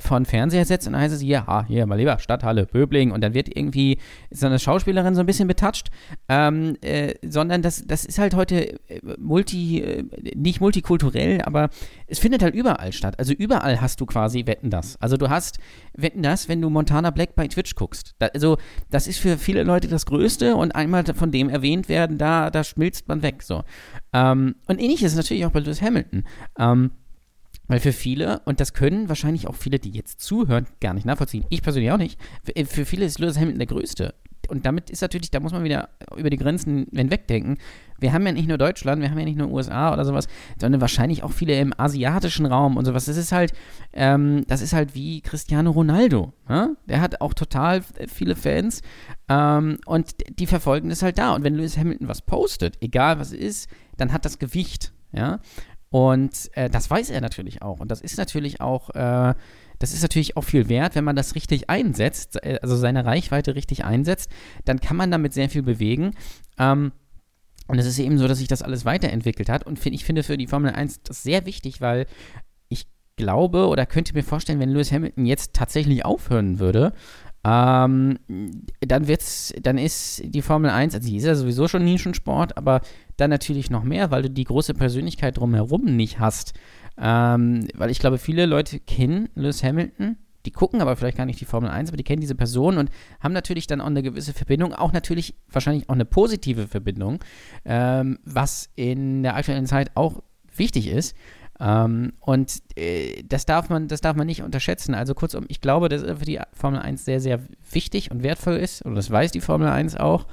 von Fernseher setzt und dann heißt es, ja, hier, mal lieber, Stadthalle, Böbling, und dann wird irgendwie so eine Schauspielerin so ein bisschen betatscht, ähm, äh, sondern das, das ist halt heute multi, äh, nicht multikulturell, aber es findet halt überall statt. Also überall hast du quasi Wetten, das. Also du hast Wetten, das, wenn du Montana Black bei Twitch guckst. Da, also das ist für viele Leute das Größte und einmal von dem erwähnt werden, da, da schmilzt man weg, so. Ähm, und ähnliches natürlich auch bei Lewis Hamilton. Ähm, Weil für viele, und das können wahrscheinlich auch viele, die jetzt zuhören, gar nicht nachvollziehen, ich persönlich auch nicht, für viele ist Lewis Hamilton der Größte. Und damit ist natürlich, da muss man wieder über die Grenzen hinwegdenken. Wir haben ja nicht nur Deutschland, wir haben ja nicht nur U S A oder sowas, sondern wahrscheinlich auch viele im asiatischen Raum und sowas. Das ist halt, ähm, das ist halt wie Cristiano Ronaldo. Ne? Der hat auch total viele Fans ähm, und die verfolgen das halt da. Und wenn Lewis Hamilton was postet, egal was es ist, dann hat das Gewicht, ja. Und äh, das weiß er natürlich auch. Und das ist natürlich auch, äh, das ist natürlich auch viel wert, wenn man das richtig einsetzt, also seine Reichweite richtig einsetzt, dann kann man damit sehr viel bewegen. Ähm, und es ist eben so, dass sich das alles weiterentwickelt hat. Und find, ich finde für die Formel eins das sehr wichtig, weil ich glaube oder könnte mir vorstellen, wenn Lewis Hamilton jetzt tatsächlich aufhören würde, ähm, dann wird's, dann ist die Formel eins, also die ist ja sowieso schon Nischensport, aber dann natürlich noch mehr, weil du die große Persönlichkeit drumherum nicht hast. Ähm, weil ich glaube, viele Leute kennen Lewis Hamilton, die gucken aber vielleicht gar nicht die Formel eins, aber die kennen diese Person und haben natürlich dann auch eine gewisse Verbindung, auch natürlich wahrscheinlich auch eine positive Verbindung, ähm, was in der aktuellen Zeit auch wichtig ist. Um, und äh, das darf man, das darf man nicht unterschätzen. Also kurzum, ich glaube, dass für die Formel eins sehr, sehr wichtig und wertvoll ist. Und das weiß die Formel eins auch.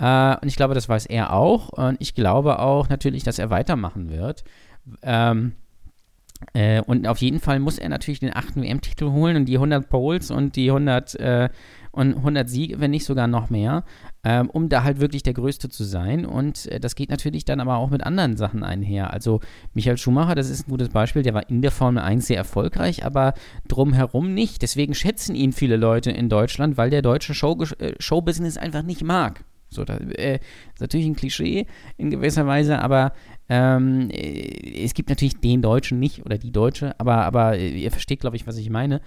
Uh, und ich glaube, das weiß er auch. Und ich glaube auch natürlich, dass er weitermachen wird. Ähm, äh, und auf jeden Fall muss er natürlich den achten W M-Titel holen und die hundert Poles und die hundert äh, und hundert Siege, wenn nicht sogar noch mehr, ähm, um da halt wirklich der Größte zu sein. Und äh, das geht natürlich dann aber auch mit anderen Sachen einher. Also Michael Schumacher, das ist ein gutes Beispiel, der war in der Formel eins sehr erfolgreich, aber drumherum nicht. Deswegen schätzen ihn viele Leute in Deutschland, weil der deutsche Show, äh, Showbusiness einfach nicht mag. So, das äh, ist natürlich ein Klischee in gewisser Weise, aber ähm, es gibt natürlich den Deutschen nicht oder die Deutsche, aber, aber ihr versteht, glaube ich, was ich meine.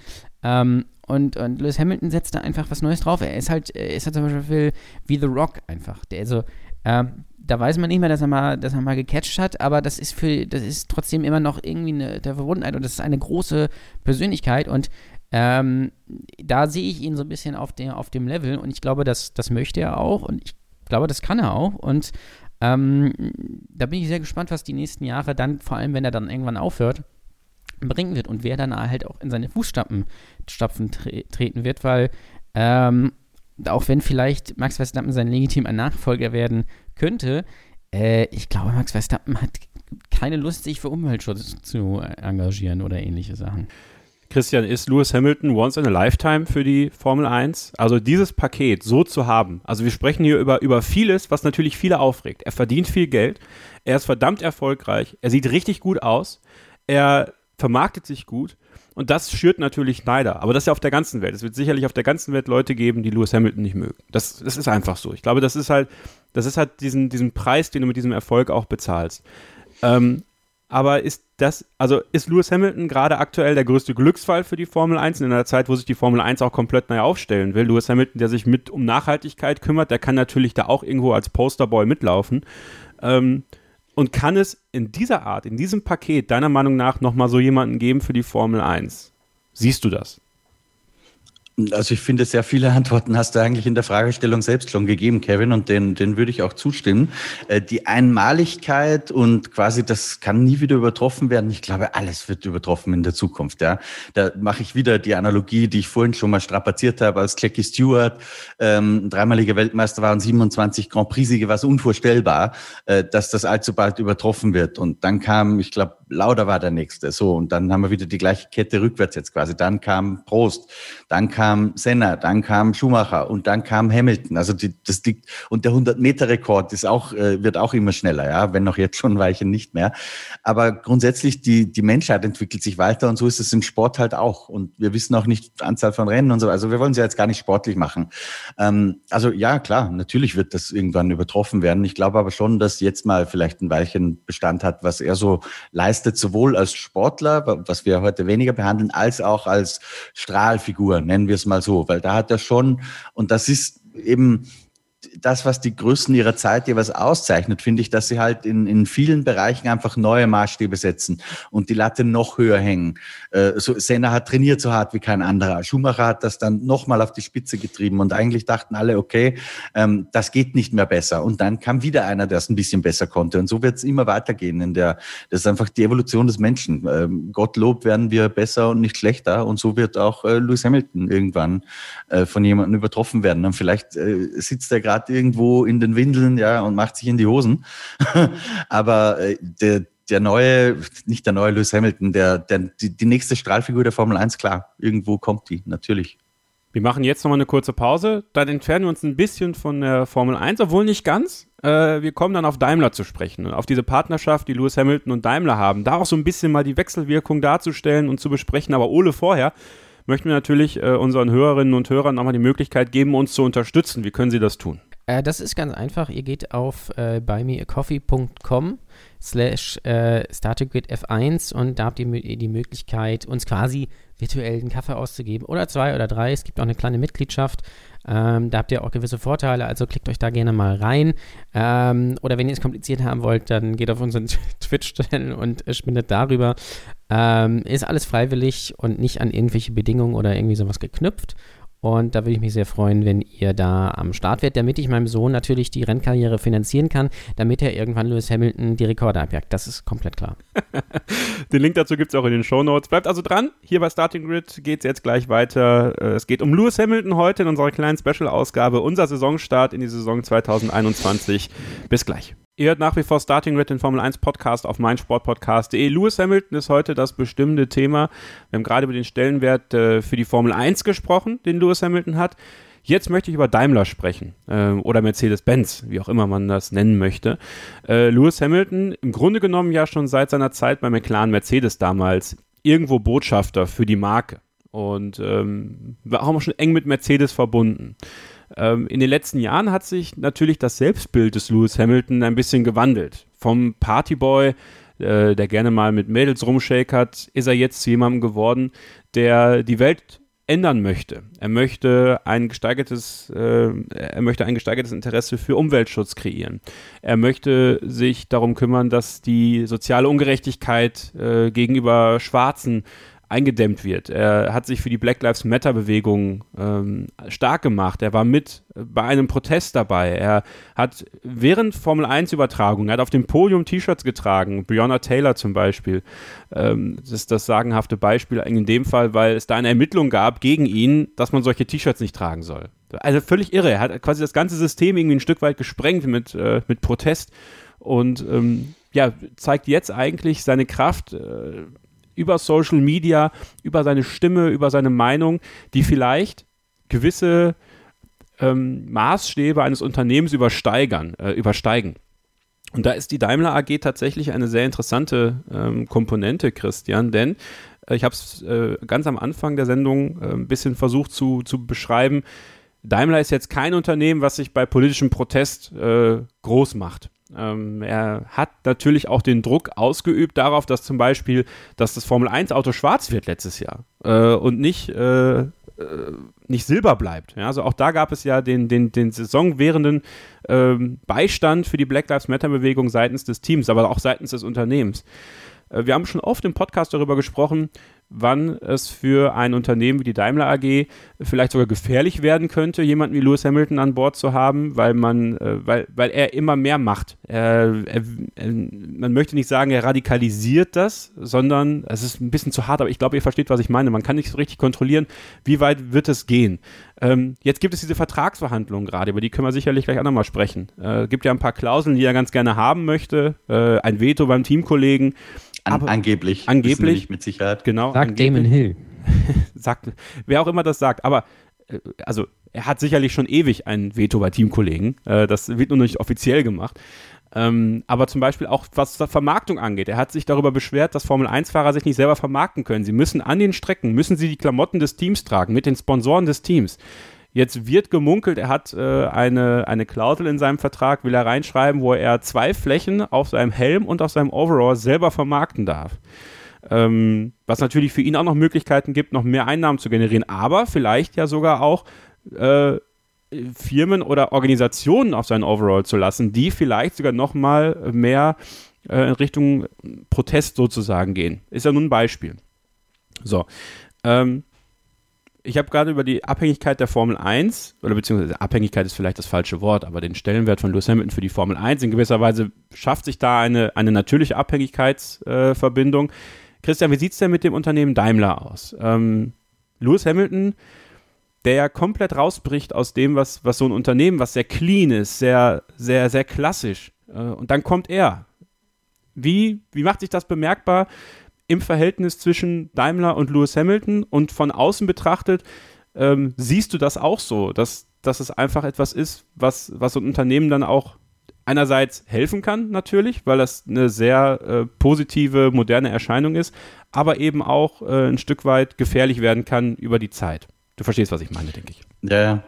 Ähm, und, und Lewis Hamilton setzt da einfach was Neues drauf. Er ist halt, er ist halt zum Beispiel wie The Rock einfach. Der, also, ähm, da weiß man nicht mehr, dass er mal, dass er mal gecatcht hat, aber das ist für, das ist trotzdem immer noch irgendwie eine, der Verbundenheit und das ist eine große Persönlichkeit und Ähm, da sehe ich ihn so ein bisschen auf, der, auf dem Level und ich glaube, das, das möchte er auch und ich glaube, das kann er auch und ähm, da bin ich sehr gespannt, was die nächsten Jahre dann, vor allem wenn er dann irgendwann aufhört, bringen wird und wer dann halt auch in seine Fußstapfen Stapfen tre- treten wird, weil ähm, auch wenn vielleicht Max Verstappen sein legitimer Nachfolger werden könnte, äh, ich glaube, Max Verstappen hat keine Lust, sich für Umweltschutz zu engagieren oder ähnliche Sachen. Christian, ist Lewis Hamilton once in a lifetime für die Formel eins? Also dieses Paket so zu haben, also wir sprechen hier über, über vieles, was natürlich viele aufregt. Er verdient viel Geld, er ist verdammt erfolgreich, er sieht richtig gut aus, er vermarktet sich gut und das schürt natürlich Neider. Aber das ist ja auf der ganzen Welt. Es wird sicherlich auf der ganzen Welt Leute geben, die Lewis Hamilton nicht mögen. Das, das ist einfach so. Ich glaube, das ist halt, das ist halt diesen, diesen Preis, den du mit diesem Erfolg auch bezahlst. Ähm, Aber ist das, also ist Lewis Hamilton gerade aktuell der größte Glücksfall für die Formel eins in einer Zeit, wo sich die Formel eins auch komplett neu aufstellen will? Lewis Hamilton, der sich mit um Nachhaltigkeit kümmert, der kann natürlich da auch irgendwo als Posterboy mitlaufen. Ähm, und kann es in dieser Art, in diesem Paket, deiner Meinung nach, nochmal so jemanden geben für die Formel eins? Siehst du das? Also ich finde, sehr viele Antworten hast du eigentlich in der Fragestellung selbst schon gegeben, Kevin, und den, den würde ich auch zustimmen. Die Einmaligkeit und quasi, das kann nie wieder übertroffen werden. Ich glaube, alles wird übertroffen in der Zukunft. Ja, da mache ich wieder die Analogie, die ich vorhin schon mal strapaziert habe, als Jackie Stewart ähm, dreimaliger Weltmeister war und siebenundzwanzig Grand Prix-Siege, war es unvorstellbar, äh, dass das allzu bald übertroffen wird. Und dann kam, ich glaube, Lauda war der Nächste. So, und dann haben wir wieder die gleiche Kette rückwärts jetzt quasi. Dann kam Prost, dann kam Senna, dann kam Schumacher und dann kam Hamilton. Also die, das liegt, und der hundert-Meter-Rekord ist auch, äh, wird auch immer schneller, ja, wenn noch jetzt schon Weichen nicht mehr. Aber grundsätzlich, die, die Menschheit entwickelt sich weiter und so ist es im Sport halt auch. Und wir wissen auch nicht die Anzahl von Rennen und so. Also wir wollen es ja jetzt gar nicht sportlich machen. Ähm, also ja, klar, natürlich wird das irgendwann übertroffen werden. Ich glaube aber schon, dass jetzt mal vielleicht ein Weichen Bestand hat, was er so leistet, sowohl als Sportler, was wir heute weniger behandeln, als auch als Strahlfigur, nennen wir es mal so, weil da hat er schon, und das ist eben das, was die Größen ihrer Zeit jeweils auszeichnet, finde ich, dass sie halt in, in vielen Bereichen einfach neue Maßstäbe setzen und die Latte noch höher hängen. Äh, so, Senna hat trainiert so hart wie kein anderer. Schumacher hat das dann nochmal auf die Spitze getrieben und eigentlich dachten alle, okay, ähm, das geht nicht mehr besser. Und dann kam wieder einer, der es ein bisschen besser konnte. Und so wird es immer weitergehen. In der, das ist einfach die Evolution des Menschen. Ähm, Gottlob werden wir besser und nicht schlechter. Und so wird auch äh, Lewis Hamilton irgendwann äh, von jemandem übertroffen werden. Und vielleicht äh, sitzt er gerade irgendwo in den Windeln, ja, und macht sich in die Hosen. Aber äh, der, der neue, nicht der neue Lewis Hamilton, der, der, die, die nächste Strahlfigur der Formel eins, klar, irgendwo kommt die, natürlich. Wir machen jetzt nochmal eine kurze Pause, dann entfernen wir uns ein bisschen von der Formel eins, obwohl nicht ganz. Äh, wir kommen dann auf Daimler zu sprechen, auf diese Partnerschaft, die Lewis Hamilton und Daimler haben, da auch so ein bisschen mal die Wechselwirkung darzustellen und zu besprechen. Aber Ole, vorher möchten wir natürlich äh, unseren Hörerinnen und Hörern nochmal die Möglichkeit geben, uns zu unterstützen. Wie können Sie das tun? Äh, das ist ganz einfach. Ihr geht auf äh, buymeacoffee.com slash startergrid F eins und da habt ihr die Möglichkeit, uns quasi virtuell einen Kaffee auszugeben oder zwei oder drei. Es gibt auch eine kleine Mitgliedschaft. Ähm, da habt ihr auch gewisse Vorteile, also klickt euch da gerne mal rein. Ähm, oder wenn ihr es kompliziert haben wollt, dann geht auf unseren Twitch-Channel und spendet darüber. Ähm, ist alles freiwillig und nicht an irgendwelche Bedingungen oder irgendwie sowas geknüpft. Und da würde ich mich sehr freuen, wenn ihr da am Start werdet, damit ich meinem Sohn natürlich die Rennkarriere finanzieren kann, damit er irgendwann Lewis Hamilton die Rekorde abjagt. Das ist komplett klar. Den Link dazu gibt es auch in den Shownotes. Bleibt also dran. Hier bei Starting Grid geht es jetzt gleich weiter. Es geht um Lewis Hamilton heute in unserer kleinen Special-Ausgabe. Unser Saisonstart in die Saison zwanzig einundzwanzig. Bis gleich. Ihr hört nach wie vor Starting Grid, den Formel eins Podcast auf meinsportpodcast punkt de. Lewis Hamilton ist heute das bestimmte Thema. Wir haben gerade über den Stellenwert äh, für die Formel eins gesprochen, den Lewis Hamilton hat. Jetzt möchte ich über Daimler sprechen äh, oder Mercedes-Benz, wie auch immer man das nennen möchte. Äh, Lewis Hamilton, im Grunde genommen ja schon seit seiner Zeit bei McLaren Mercedes damals, irgendwo Botschafter für die Marke und ähm, war auch immer schon eng mit Mercedes verbunden. In den letzten Jahren hat sich natürlich das Selbstbild des Lewis Hamilton ein bisschen gewandelt. Vom Partyboy, äh, der gerne mal mit Mädels rumshakert, ist er jetzt zu jemandem geworden, der die Welt ändern möchte. Er möchte ein gesteigertes, äh, er möchte ein gesteigertes Interesse für Umweltschutz kreieren. Er möchte sich darum kümmern, dass die soziale Ungerechtigkeit äh, gegenüber Schwarzen eingedämmt wird. Er hat sich für die Black Lives Matter Bewegung ähm, stark gemacht. Er war mit bei einem Protest dabei. Er hat während Formel eins Übertragung, er hat auf dem Podium T-Shirts getragen, Breonna Taylor zum Beispiel. Ähm, das ist das sagenhafte Beispiel in dem Fall, weil es da eine Ermittlung gab gegen ihn, dass man solche T-Shirts nicht tragen soll. Also völlig irre. Er hat quasi das ganze System irgendwie ein Stück weit gesprengt mit, äh, mit Protest und ähm, ja, zeigt jetzt eigentlich seine Kraft, äh, über Social Media, über seine Stimme, über seine Meinung, die vielleicht gewisse ähm, Maßstäbe eines Unternehmens übersteigern, äh, übersteigen. Und da ist die Daimler A G tatsächlich eine sehr interessante ähm, Komponente, Christian, denn äh, ich habe es äh, ganz am Anfang der Sendung äh, ein bisschen versucht zu, zu beschreiben. Daimler ist jetzt kein Unternehmen, was sich bei politischem Protest äh, groß macht. Ähm, er hat natürlich auch den Druck ausgeübt darauf, dass zum Beispiel, dass das Formel eins Auto schwarz wird letztes Jahr äh, und nicht, äh, äh, nicht silber bleibt. Ja, also auch da gab es ja den, den, den saisonwährenden ähm, Beistand für die Black Lives Matter-Bewegung seitens des Teams, aber auch seitens des Unternehmens. Äh, wir haben schon oft im Podcast darüber gesprochen, wann es für ein Unternehmen wie die Daimler A G vielleicht sogar gefährlich werden könnte, jemanden wie Lewis Hamilton an Bord zu haben, weil man, äh, weil, weil er immer mehr macht. Er, er, er, man möchte nicht sagen, er radikalisiert das, sondern es ist ein bisschen zu hart, aber ich glaube, ihr versteht, was ich meine. Man kann nicht so richtig kontrollieren, wie weit wird es gehen. Ähm, jetzt gibt es diese Vertragsverhandlungen gerade, über die können wir sicherlich gleich auch nochmal sprechen. Es äh, gibt ja ein paar Klauseln, die er ganz gerne haben möchte, äh, ein Veto beim Teamkollegen. An, angeblich. Angeblich. Nicht mit Sicherheit. Genau. Sagt Damon Hill. sagt, wer auch immer das sagt. Aber, also, er hat sicherlich schon ewig ein Veto bei Teamkollegen. Das wird nur noch nicht offiziell gemacht. Aber zum Beispiel auch, was Vermarktung angeht. Er hat sich darüber beschwert, dass Formel eins Fahrer sich nicht selber vermarkten können. Sie müssen an den Strecken, müssen sie die Klamotten des Teams tragen, mit den Sponsoren des Teams. Jetzt wird gemunkelt, er hat äh, eine, eine Klausel in seinem Vertrag, will er reinschreiben, wo er zwei Flächen auf seinem Helm und auf seinem Overall selber vermarkten darf. Ähm, was natürlich für ihn auch noch Möglichkeiten gibt, noch mehr Einnahmen zu generieren, aber vielleicht ja sogar auch äh, Firmen oder Organisationen auf seinen Overall zu lassen, die vielleicht sogar noch mal mehr äh, in Richtung Protest sozusagen gehen. Ist ja nur ein Beispiel. So, ähm, ich habe gerade über die Abhängigkeit der Formel eins, oder beziehungsweise Abhängigkeit ist vielleicht das falsche Wort, aber den Stellenwert von Lewis Hamilton für die Formel eins, in gewisser Weise schafft sich da eine, eine natürliche Abhängigkeitsverbindung. Äh, Christian, wie sieht es denn mit dem Unternehmen Daimler aus? Ähm, Lewis Hamilton, der ja komplett rausbricht aus dem, was, was so ein Unternehmen, was sehr clean ist, sehr, sehr, sehr klassisch. Äh, und dann kommt er. Wie, wie macht sich das bemerkbar im Verhältnis zwischen Daimler und Lewis Hamilton? Und von außen betrachtet, ähm, siehst du das auch so, dass, dass es einfach etwas ist, was, was so ein Unternehmen dann auch einerseits helfen kann natürlich, weil das eine sehr äh, positive, moderne Erscheinung ist, aber eben auch äh, ein Stück weit gefährlich werden kann über die Zeit. Du verstehst, was ich meine, denke ich. Ja,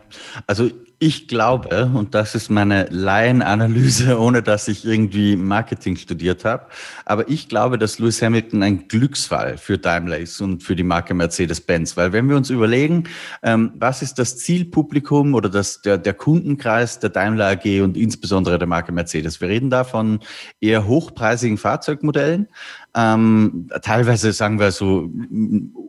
also ich glaube, und das ist meine Laienanalyse, ohne dass ich irgendwie Marketing studiert habe, aber ich glaube, dass Lewis Hamilton ein Glücksfall für Daimler ist und für die Marke Mercedes-Benz. Weil wenn wir uns überlegen, ähm, was ist das Zielpublikum oder das, der, der Kundenkreis der Daimler A G und insbesondere der Marke Mercedes? Wir reden da von eher hochpreisigen Fahrzeugmodellen. Ähm, teilweise sagen wir so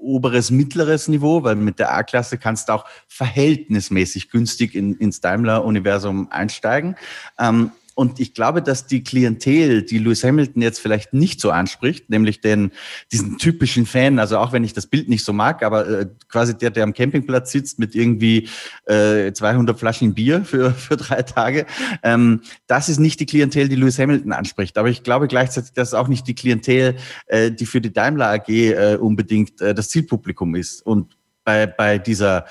oberes, mittleres Niveau, weil mit der A-Klasse kannst du auch verhältnismäßig günstig in, ins Daimler-Universum einsteigen. Ähm, und ich glaube, dass die Klientel, die Lewis Hamilton jetzt vielleicht nicht so anspricht, nämlich den diesen typischen Fan, also auch wenn ich das Bild nicht so mag, aber äh, quasi der, der am Campingplatz sitzt mit irgendwie äh, zweihundert Flaschen Bier für, für drei Tage, ähm, das ist nicht die Klientel, die Lewis Hamilton anspricht. Aber ich glaube gleichzeitig, dass es auch nicht die Klientel, äh, die für die Daimler A G äh, unbedingt äh, das Zielpublikum ist. Und bei, bei dieser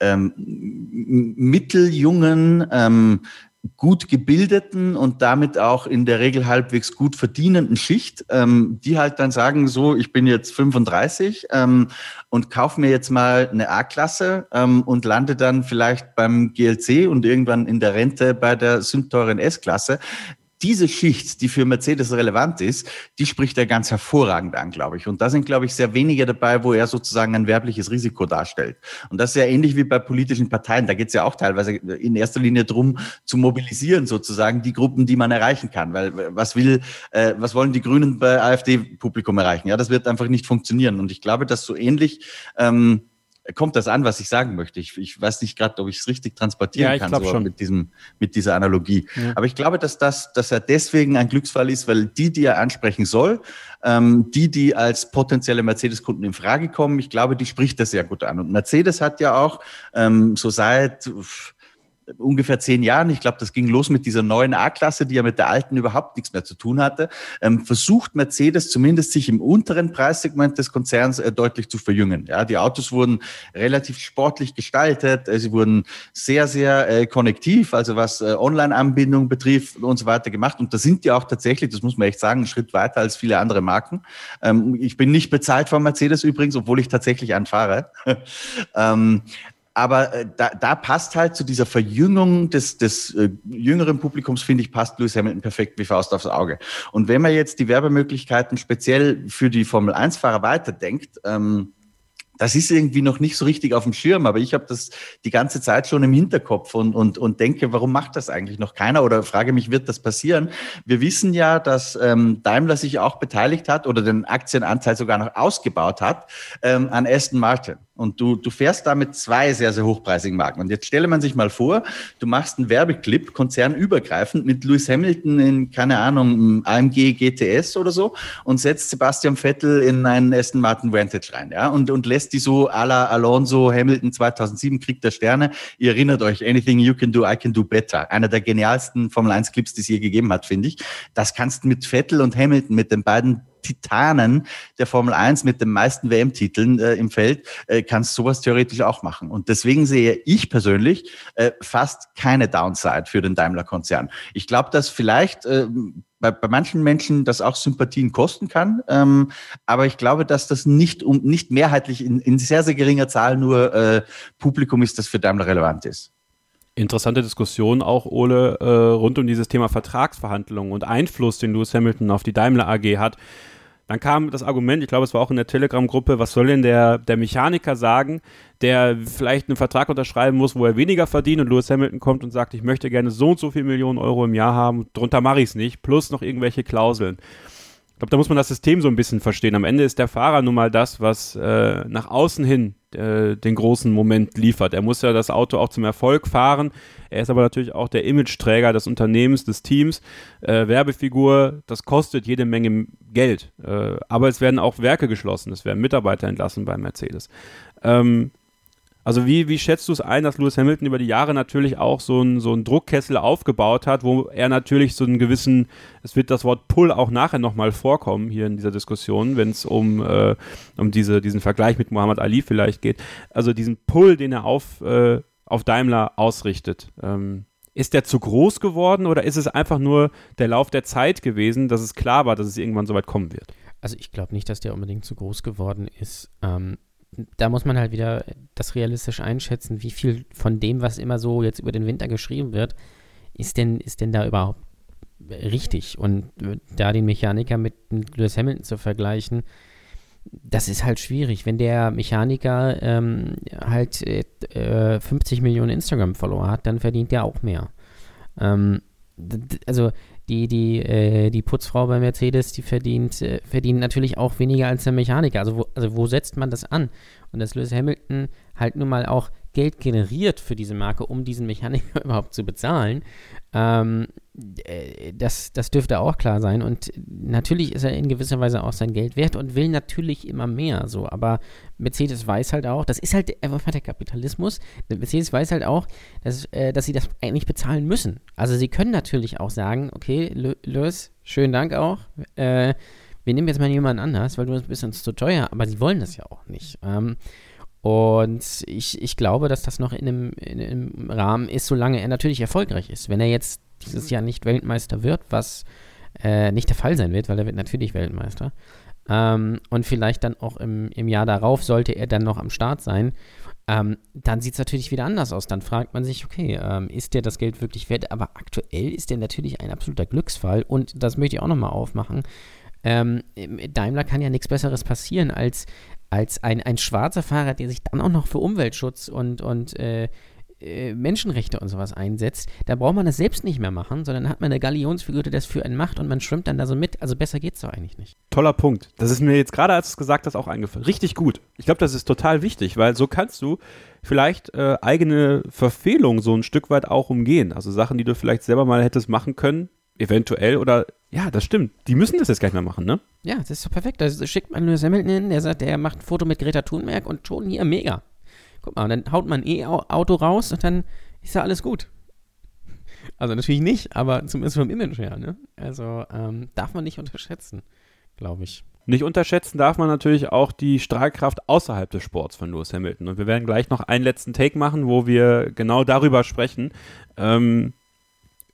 ähm, mitteljungen, ähm, gut gebildeten und damit auch in der Regel halbwegs gut verdienenden Schicht, ähm, die halt dann sagen, so, ich bin jetzt fünfunddreißig ähm, und kaufe mir jetzt mal eine A-Klasse ähm, und lande dann vielleicht beim G L C und irgendwann in der Rente bei der sündteuren S-Klasse. Diese Schicht, die für Mercedes relevant ist, die spricht er ganz hervorragend an, glaube ich. Und da sind, glaube ich, sehr wenige dabei, wo er sozusagen ein werbliches Risiko darstellt. Und das ist ja ähnlich wie bei politischen Parteien. Da geht es ja auch teilweise in erster Linie darum, zu mobilisieren sozusagen die Gruppen, die man erreichen kann. Weil was will, äh, was wollen die Grünen bei AfD-Publikum erreichen? Ja, das wird einfach nicht funktionieren. Und ich glaube, dass so ähnlich ähm, kommt das an, was ich sagen möchte. Ich, ich weiß nicht gerade, ob ich es richtig transportieren ja, ich kann glaub so schon. Mit, diesem, mit dieser Analogie. Ja. Aber ich glaube, dass, das, dass er deswegen ein Glücksfall ist, weil die, die er ansprechen soll, ähm, die, die als potenzielle Mercedes-Kunden in Frage kommen, ich glaube, die spricht das sehr gut an. Und Mercedes hat ja auch ähm, so seit ungefähr zehn Jahren, ich glaube, das ging los mit dieser neuen A-Klasse, die ja mit der alten überhaupt nichts mehr zu tun hatte, ähm, versucht Mercedes zumindest sich im unteren Preissegment des Konzerns äh, deutlich zu verjüngen. Ja, die Autos wurden relativ sportlich gestaltet, äh, sie wurden sehr, sehr äh, konnektiv, also was äh, Online-Anbindung betrifft und so weiter gemacht. Und da sind die auch tatsächlich, das muss man echt sagen, einen Schritt weiter als viele andere Marken. Ähm, ich bin nicht bezahlt von Mercedes übrigens, obwohl ich tatsächlich einen fahre. ähm, Aber äh, da, da passt halt zu dieser Verjüngung des, des äh, jüngeren Publikums, finde ich, passt Lewis Hamilton perfekt wie Faust aufs Auge. Und wenn man jetzt die Werbemöglichkeiten speziell für die Formel eins Fahrer weiterdenkt, ähm, das ist irgendwie noch nicht so richtig auf dem Schirm, aber ich habe das die ganze Zeit schon im Hinterkopf und, und, und denke, warum macht das eigentlich noch keiner? Oder frage mich, wird das passieren? Wir wissen ja, dass ähm, Daimler sich auch beteiligt hat oder den Aktienanteil sogar noch ausgebaut hat ähm, an Aston Martin. Und du, du fährst da mit zwei sehr, sehr hochpreisigen Marken. Und jetzt stelle man sich mal vor, du machst einen Werbeclip, konzernübergreifend, mit Lewis Hamilton in, keine Ahnung, A M G G T S oder so und setzt Sebastian Vettel in einen Aston Martin Vantage rein, ja, und, und lässt die so à la Alonso, Hamilton zweitausendsieben, Krieg der Sterne. Ihr erinnert euch, Anything You Can Do, I Can Do Better. Einer der genialsten Formel eins Clips, die es je gegeben hat, finde ich. Das kannst du mit Vettel und Hamilton, mit den beiden Titanen der Formel eins mit den meisten W M Titeln äh, im Feld, äh, kannst sowas theoretisch auch machen. Und deswegen sehe ich persönlich äh, fast keine Downside für den Daimler-Konzern. Ich glaube, dass vielleicht äh, bei, bei manchen Menschen das auch Sympathien kosten kann, ähm, aber ich glaube, dass das nicht, um, nicht mehrheitlich in, in sehr, sehr geringer Zahl nur äh, Publikum ist, das für Daimler relevant ist. Interessante Diskussion auch, Ole, äh, rund um dieses Thema Vertragsverhandlungen und Einfluss, den Lewis Hamilton auf die Daimler A G hat. Dann kam das Argument, ich glaube, es war auch in der Telegram-Gruppe, was soll denn der, der Mechaniker sagen, der vielleicht einen Vertrag unterschreiben muss, wo er weniger verdient, und Lewis Hamilton kommt und sagt, ich möchte gerne so und so viele Millionen Euro im Jahr haben, drunter mache ich es nicht, plus noch irgendwelche Klauseln. Ich glaube, da muss man das System so ein bisschen verstehen. Am Ende ist der Fahrer nun mal das, was äh, nach außen hin äh, den großen Moment liefert. Er muss ja das Auto auch zum Erfolg fahren. Er ist aber natürlich auch der Imageträger des Unternehmens, des Teams, äh, Werbefigur. Das kostet jede Menge Geld. Äh, aber es werden auch Werke geschlossen. Es werden Mitarbeiter entlassen bei Mercedes. Ähm, also wie, wie schätzt du es ein, dass Lewis Hamilton über die Jahre natürlich auch so einen so einen Druckkessel aufgebaut hat, wo er natürlich so einen gewissen, es wird das Wort Pull auch nachher nochmal vorkommen hier in dieser Diskussion, wenn es um, äh, um diese, diesen Vergleich mit Muhammad Ali vielleicht geht, also diesen Pull, den er auf, äh, auf Daimler ausrichtet. Ähm, ist der zu groß geworden oder ist es einfach nur der Lauf der Zeit gewesen, dass es klar war, dass es irgendwann so weit kommen wird? Also ich glaube nicht, dass der unbedingt zu groß geworden ist. Ähm Da muss man halt wieder das realistisch einschätzen, wie viel von dem, was immer so jetzt über den Winter geschrieben wird, ist denn, ist denn da überhaupt richtig? Und da den Mechaniker mit Lewis Hamilton zu vergleichen, das ist halt schwierig. Wenn der Mechaniker ähm, halt äh, fünfzig Millionen Instagram-Follower hat, dann verdient der auch mehr. Ähm, d- also die, die, äh, die Putzfrau bei Mercedes, die verdient, äh, verdient natürlich auch weniger als der Mechaniker. Also wo, also wo setzt man das an? Und dass Lewis Hamilton halt nun mal auch Geld generiert für diese Marke, um diesen Mechaniker überhaupt zu bezahlen, ähm, äh, das, das dürfte auch klar sein. Und natürlich ist er in gewisser Weise auch sein Geld wert und will natürlich immer mehr. So, aber Mercedes weiß halt auch, das ist halt einfach der Kapitalismus, Mercedes weiß halt auch, dass, äh, dass sie das eigentlich bezahlen müssen. Also sie können natürlich auch sagen, okay, Lewis, schönen Dank auch, äh, wir nehmen jetzt mal jemanden anders, weil du bist uns zu teuer, aber sie wollen das ja auch nicht. Ähm, und ich, ich glaube, dass das noch in einem, in einem Rahmen ist, solange er natürlich erfolgreich ist. Wenn er jetzt dieses Jahr nicht Weltmeister wird, was äh, nicht der Fall sein wird, weil er wird natürlich Weltmeister, ähm, und vielleicht dann auch im, im Jahr darauf sollte er dann noch am Start sein, ähm, dann sieht es natürlich wieder anders aus. Dann fragt man sich, okay, ähm, ist der das Geld wirklich wert? Aber aktuell ist der natürlich ein absoluter Glücksfall, und das möchte ich auch nochmal aufmachen. Ähm, Daimler kann ja nichts Besseres passieren als, als ein, ein schwarzer Fahrer, der sich dann auch noch für Umweltschutz und, und äh, äh, Menschenrechte und sowas einsetzt. Da braucht man das selbst nicht mehr machen, sondern hat man eine Galionsfigur, die das für einen macht, und man schwimmt dann da so mit. Also besser geht's doch eigentlich nicht. Toller Punkt. Das ist mir jetzt gerade, als du es gesagt hast, auch eingefallen. Richtig gut. Ich glaube, das ist total wichtig, weil so kannst du vielleicht äh, eigene Verfehlungen so ein Stück weit auch umgehen. Also Sachen, die du vielleicht selber mal hättest machen können, eventuell, oder, ja, das stimmt. Die müssen das jetzt gleich mal machen, ne? Ja, das ist doch perfekt. Da schickt man Lewis Hamilton hin, der sagt, der macht ein Foto mit Greta Thunberg und schon hier, mega. Guck mal, und dann haut man ein E-Auto raus und dann ist ja alles gut. Also natürlich nicht, aber zumindest vom Image her, ne? Also ähm, darf man nicht unterschätzen, glaube ich. Nicht unterschätzen darf man natürlich auch die Strahlkraft außerhalb des Sports von Lewis Hamilton. Und wir werden gleich noch einen letzten Take machen, wo wir genau darüber sprechen, ähm,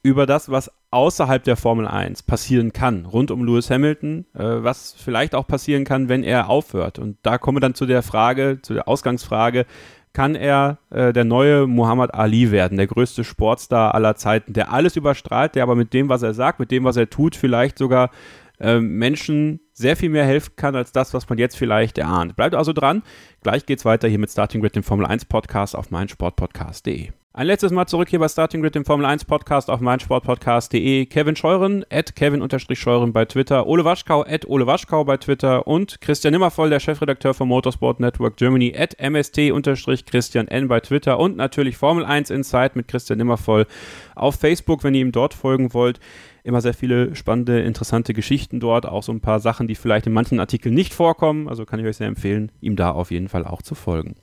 über das, was außerhalb der Formel eins passieren kann, rund um Lewis Hamilton, äh, was vielleicht auch passieren kann, wenn er aufhört. Und da kommen wir dann zu der Frage, zu der Ausgangsfrage, kann er äh, der neue Muhammad Ali werden, der größte Sportstar aller Zeiten, der alles überstrahlt, der aber mit dem, was er sagt, mit dem, was er tut, vielleicht sogar äh, Menschen sehr viel mehr helfen kann, als das, was man jetzt vielleicht erahnt. Bleibt also dran, gleich geht's weiter hier mit Starting Grid, dem Formel eins Podcast auf meinsportpodcast punkt de. Ein letztes Mal zurück hier bei Starting Grid, dem Formel eins Podcast auf meinsportpodcast punkt de. Kevin Scheuren, at Kevin-Scheuren bei Twitter, Ole Waschkau, at Ole Waschkau bei Twitter und Christian Nimmervoll, der Chefredakteur von Motorsport Network Germany, at M S T Christian N bei Twitter und natürlich Formel eins Insight mit Christian Nimmervoll auf Facebook, wenn ihr ihm dort folgen wollt. Immer sehr viele spannende, interessante Geschichten dort, auch so ein paar Sachen, die vielleicht in manchen Artikeln nicht vorkommen, also kann ich euch sehr empfehlen, ihm da auf jeden Fall auch zu folgen.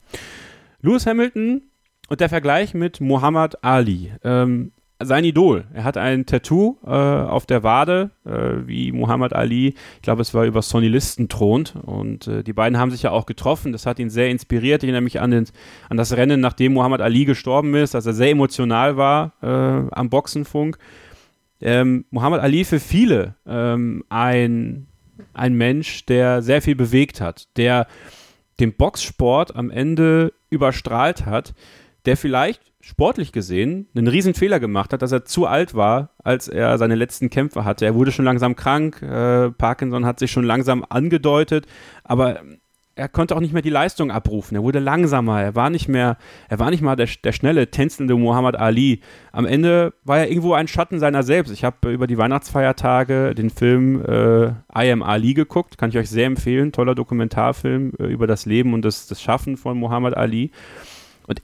Lewis Hamilton und der Vergleich mit Muhammad Ali, ähm, sein Idol. Er hat ein Tattoo äh, auf der Wade, äh, wie Muhammad Ali, ich glaube, es war über Sonny Liston thront und äh, die beiden haben sich ja auch getroffen, das hat ihn sehr inspiriert, ich erinnere mich an, den, an das Rennen, nachdem Muhammad Ali gestorben ist, als er sehr emotional war äh, am Boxenfunk. Ähm, Muhammad Ali für viele ähm, ein, ein Mensch, der sehr viel bewegt hat, der den Boxsport am Ende überstrahlt hat, der vielleicht sportlich gesehen einen riesen Fehler gemacht hat, dass er zu alt war, als er seine letzten Kämpfe hatte. Er wurde schon langsam krank, äh, Parkinson hat sich schon langsam angedeutet, aber er konnte auch nicht mehr die Leistung abrufen. Er wurde langsamer, er war nicht mehr, er war nicht mal der, der schnelle, tänzelnde Muhammad Ali. Am Ende war er irgendwo ein Schatten seiner selbst. Ich habe über die Weihnachtsfeiertage den Film äh, I Am Ali geguckt, kann ich euch sehr empfehlen. Toller Dokumentarfilm äh, über das Leben und das, das Schaffen von Muhammad Ali. Und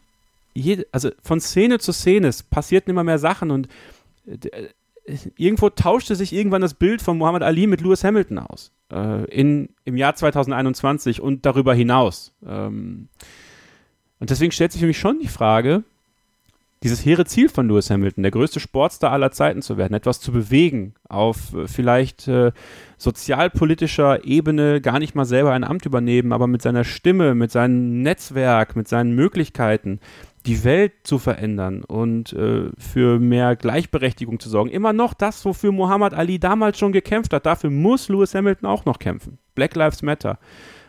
jede, also von Szene zu Szene, es passierten immer mehr Sachen und äh, irgendwo tauschte sich irgendwann das Bild von Muhammad Ali mit Lewis Hamilton aus. Äh, in, im Jahr zwanzig einundzwanzig und darüber hinaus. Ähm, und deswegen stellt sich für mich schon die Frage, dieses hehre Ziel von Lewis Hamilton, der größte Sportstar aller Zeiten zu werden, etwas zu bewegen, auf äh, vielleicht äh, sozialpolitischer Ebene gar nicht mal selber ein Amt übernehmen, aber mit seiner Stimme, mit seinem Netzwerk, mit seinen Möglichkeiten die Welt zu verändern und äh, für mehr Gleichberechtigung zu sorgen. Immer noch das, wofür Muhammad Ali damals schon gekämpft hat. Dafür muss Lewis Hamilton auch noch kämpfen. Black Lives Matter,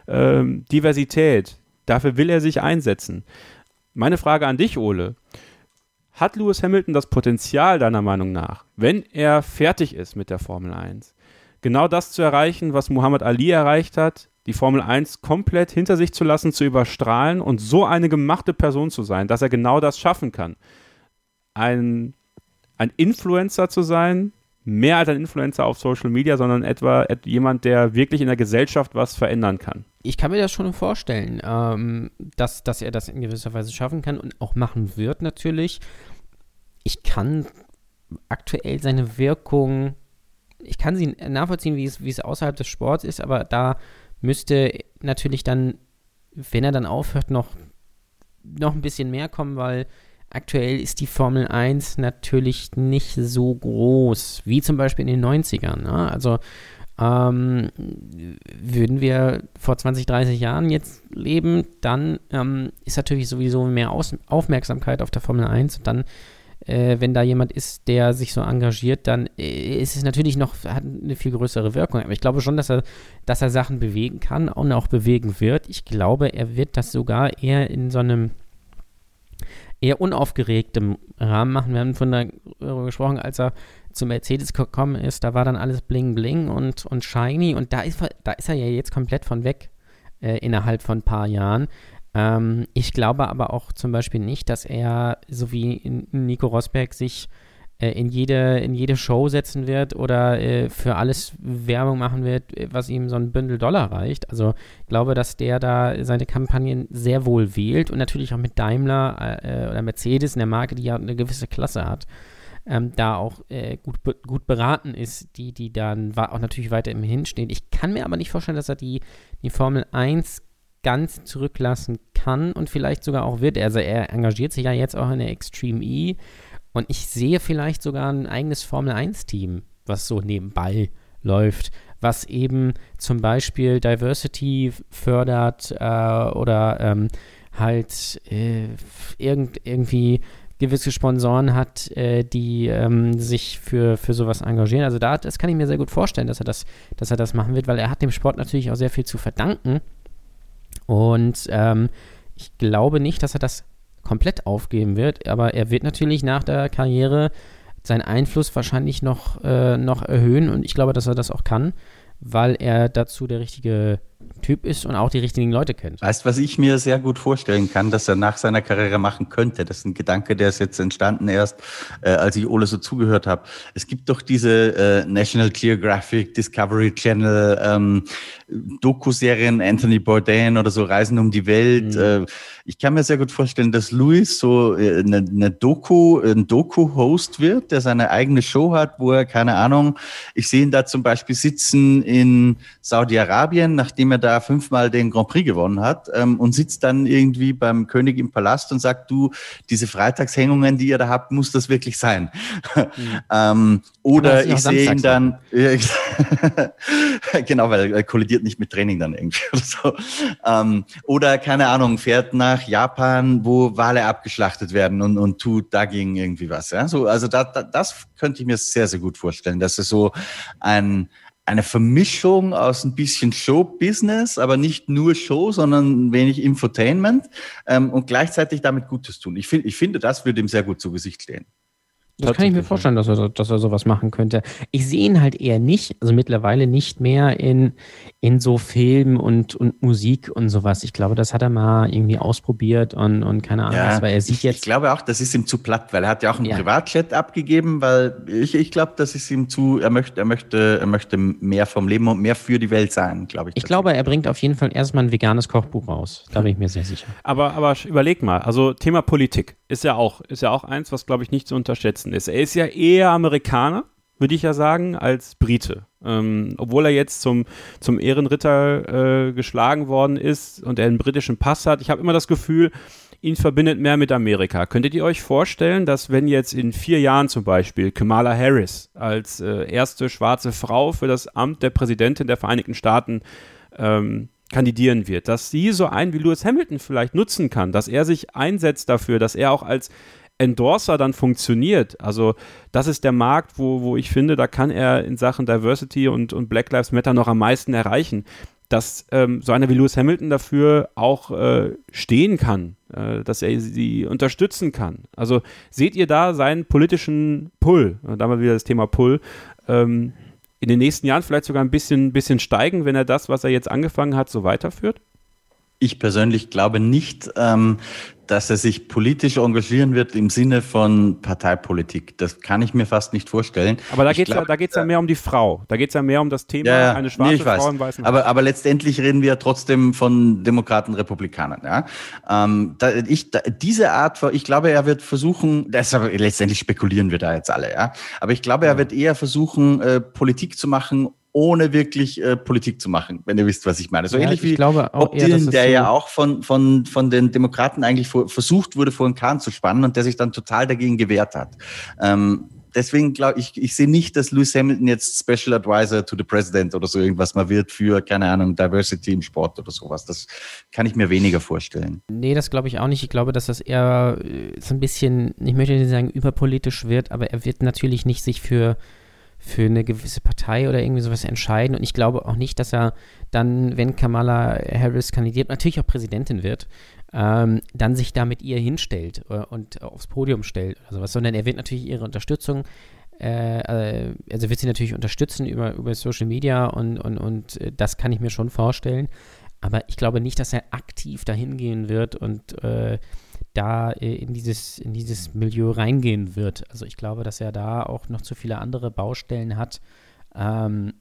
ähm, Diversität, dafür will er sich einsetzen. Meine Frage an dich, Ole. Hat Lewis Hamilton das Potenzial, deiner Meinung nach, wenn er fertig ist mit der Formel eins, genau das zu erreichen, was Muhammad Ali erreicht hat, die Formel eins komplett hinter sich zu lassen, zu überstrahlen und so eine gemachte Person zu sein, dass er genau das schaffen kann. Ein, ein Influencer zu sein, mehr als ein Influencer auf Social Media, sondern etwa jemand, der wirklich in der Gesellschaft was verändern kann. Ich kann mir das schon vorstellen, ähm, dass, dass er das in gewisser Weise schaffen kann und auch machen wird natürlich. Ich kann aktuell seine Wirkung, ich kann sie nachvollziehen, wie es, wie es außerhalb des Sports ist, aber da müsste natürlich dann, wenn er dann aufhört, noch, noch ein bisschen mehr kommen, weil aktuell ist die Formel eins natürlich nicht so groß, wie zum Beispiel in den neunzigern. Ne? Also ähm, würden wir vor zwanzig, dreißig Jahren jetzt leben, dann ähm, ist natürlich sowieso mehr Aus- Aufmerksamkeit auf der Formel eins und dann Äh, wenn da jemand ist, der sich so engagiert, dann äh, ist es natürlich noch, hat eine viel größere Wirkung. Aber ich glaube schon, dass er, dass er Sachen bewegen kann und auch bewegen wird. Ich glaube, er wird das sogar eher in so einem eher unaufgeregtem Rahmen machen. Wir haben von darüber gesprochen, als er zu Mercedes gekommen ist, da war dann alles bling bling und, und shiny und da ist, da ist er ja jetzt komplett von weg äh, innerhalb von ein paar Jahren. Ich glaube aber auch zum Beispiel nicht, dass er, so wie Nico Rosberg, sich äh, in, jede, in jede Show setzen wird oder äh, für alles Werbung machen wird, was ihm so ein Bündel Dollar reicht. Also ich glaube, dass der da seine Kampagnen sehr wohl wählt und natürlich auch mit Daimler äh, oder Mercedes, einer Marke, die ja eine gewisse Klasse hat, ähm, da auch äh, gut, gut beraten ist, die, die dann wa- auch natürlich weiter im Hinstehen. Ich kann mir aber nicht vorstellen, dass er die, die Formel eins ganz zurücklassen kann und vielleicht sogar auch wird. Also er engagiert sich ja jetzt auch in der Extreme E und ich sehe vielleicht sogar ein eigenes Formel eins Team, was so nebenbei läuft, was eben zum Beispiel Diversity fördert äh, oder ähm, halt äh, irgend, irgendwie gewisse Sponsoren hat, äh, die ähm, sich für, für sowas engagieren. Also da, das kann ich mir sehr gut vorstellen, dass er das, dass er das machen wird, weil er hat dem Sport natürlich auch sehr viel zu verdanken. Und ähm, ich glaube nicht, dass er das komplett aufgeben wird, aber er wird natürlich nach der Karriere seinen Einfluss wahrscheinlich noch, äh, noch erhöhen und ich glaube, dass er das auch kann, weil er dazu der richtige Typ ist und auch die richtigen Leute kennt. Weißt du, was ich mir sehr gut vorstellen kann, dass er nach seiner Karriere machen könnte? Das ist ein Gedanke, der ist jetzt entstanden erst, äh, als ich Ole so zugehört habe. Es gibt doch diese äh, National Geographic, Discovery Channel, ähm, Doku-Serien, Anthony Bourdain oder so, Reisen um die Welt. Mhm. Äh, ich kann mir sehr gut vorstellen, dass Lewis so äh, eine, eine Doku, ein Doku-Host wird, der seine eigene Show hat, wo er, keine Ahnung, ich sehe ihn da zum Beispiel sitzen in Saudi-Arabien, nachdem er da fünfmal den Grand Prix gewonnen hat ähm, und sitzt dann irgendwie beim König im Palast und sagt, du, diese Freitagshängungen, die ihr da habt, muss das wirklich sein? Mhm. ähm, oder ich sehe ihn dann, genau, weil er kollidiert nicht mit Training dann irgendwie oder so. Ähm, oder, keine Ahnung, fährt nach Japan, wo Wale abgeschlachtet werden und, und tut dagegen irgendwie was. Ja? So, also da, da, das könnte ich mir sehr, sehr gut vorstellen, dass es so ein eine Vermischung aus ein bisschen Show-Business, aber nicht nur Show, sondern ein wenig Infotainment ähm, und gleichzeitig damit Gutes tun. Ich, find, ich finde, das würde ihm sehr gut zu Gesicht stehen. Das kann ich mir vorstellen, dass er, dass er sowas machen könnte. Ich sehe ihn halt eher nicht, also mittlerweile nicht mehr in, in so Filmen und, und Musik und sowas. Ich glaube, das hat er mal irgendwie ausprobiert und, und keine Ahnung, ja, was, weil er sieht jetzt... Ich glaube auch, das ist ihm zu platt, weil er hat ja auch einen ja. Privatchat abgegeben, weil ich, ich glaube, das ist ihm zu... Er möchte, er möchte, er möchte mehr vom Leben und mehr für die Welt sein, glaube ich. Ich glaube, er bringt auf jeden Fall erstmal ein veganes Kochbuch raus. Da bin ich mir sehr sicher. Aber, aber überleg mal, also Thema Politik ist ja auch, ist ja auch eins, was, glaube ich, nicht zu unterschätzen ist. Er ist ja eher Amerikaner, würde ich ja sagen, als Brite. Ähm, obwohl er jetzt zum, zum Ehrenritter äh, geschlagen worden ist und er einen britischen Pass hat. Ich habe immer das Gefühl, ihn verbindet mehr mit Amerika. Könntet ihr euch vorstellen, dass wenn jetzt in vier Jahren zum Beispiel Kamala Harris als äh, erste schwarze Frau für das Amt der Präsidentin der Vereinigten Staaten ähm, kandidieren wird, dass sie so einen wie Lewis Hamilton vielleicht nutzen kann, dass er sich einsetzt dafür, dass er auch als Endorser dann funktioniert. Also das ist der Markt, wo, wo ich finde, da kann er in Sachen Diversity und, und Black Lives Matter noch am meisten erreichen, dass ähm, so einer wie Lewis Hamilton dafür auch äh, stehen kann, äh, dass er sie unterstützen kann. Also seht ihr da seinen politischen Pull, da mal wieder das Thema Pull, ähm, in den nächsten Jahren vielleicht sogar ein bisschen, bisschen steigen, wenn er das, was er jetzt angefangen hat, so weiterführt? Ich persönlich glaube nicht, ähm, dass er sich politisch engagieren wird im Sinne von Parteipolitik. Das kann ich mir fast nicht vorstellen. Aber da geht es ja, ja mehr um die Frau. Da geht es ja mehr um das Thema, ja, eine schwarze nee, Frau im weißen Haus. Aber, aber letztendlich reden wir ja trotzdem von Demokraten, Republikanern. Ja? Ähm, da, ich, da, diese Art, ich glaube, er wird versuchen, das, letztendlich spekulieren wir da jetzt alle, ja. Aber ich glaube, er wird eher versuchen, äh, Politik zu machen, ohne wirklich äh, Politik zu machen, wenn ihr wisst, was ich meine. So ja, ähnlich wie Bob Dylan, der so ja auch von, von, von den Demokraten eigentlich vor, versucht wurde, vor den Kahn zu spannen und der sich dann total dagegen gewehrt hat. Ähm, deswegen glaube ich, ich sehe nicht, dass Lewis Hamilton jetzt Special Advisor to the President oder so irgendwas mal wird für, keine Ahnung, Diversity im Sport oder sowas. Das kann ich mir weniger vorstellen. Nee, das glaube ich auch nicht. Ich glaube, dass das eher so ein bisschen, ich möchte nicht sagen, überpolitisch wird, aber er wird natürlich nicht sich für für eine gewisse Partei oder irgendwie sowas entscheiden. Und ich glaube auch nicht, dass er dann, wenn Kamala Harris kandidiert, natürlich auch Präsidentin wird, ähm, dann sich da mit ihr hinstellt und aufs Podium stellt oder sowas, sondern er wird natürlich ihre Unterstützung, äh, also wird sie natürlich unterstützen über, über Social Media und, und, und das kann ich mir schon vorstellen. Aber ich glaube nicht, dass er aktiv dahin gehen wird und äh, da in dieses, in dieses Milieu reingehen wird. Also ich glaube, dass er da auch noch zu viele andere Baustellen hat. Ähm,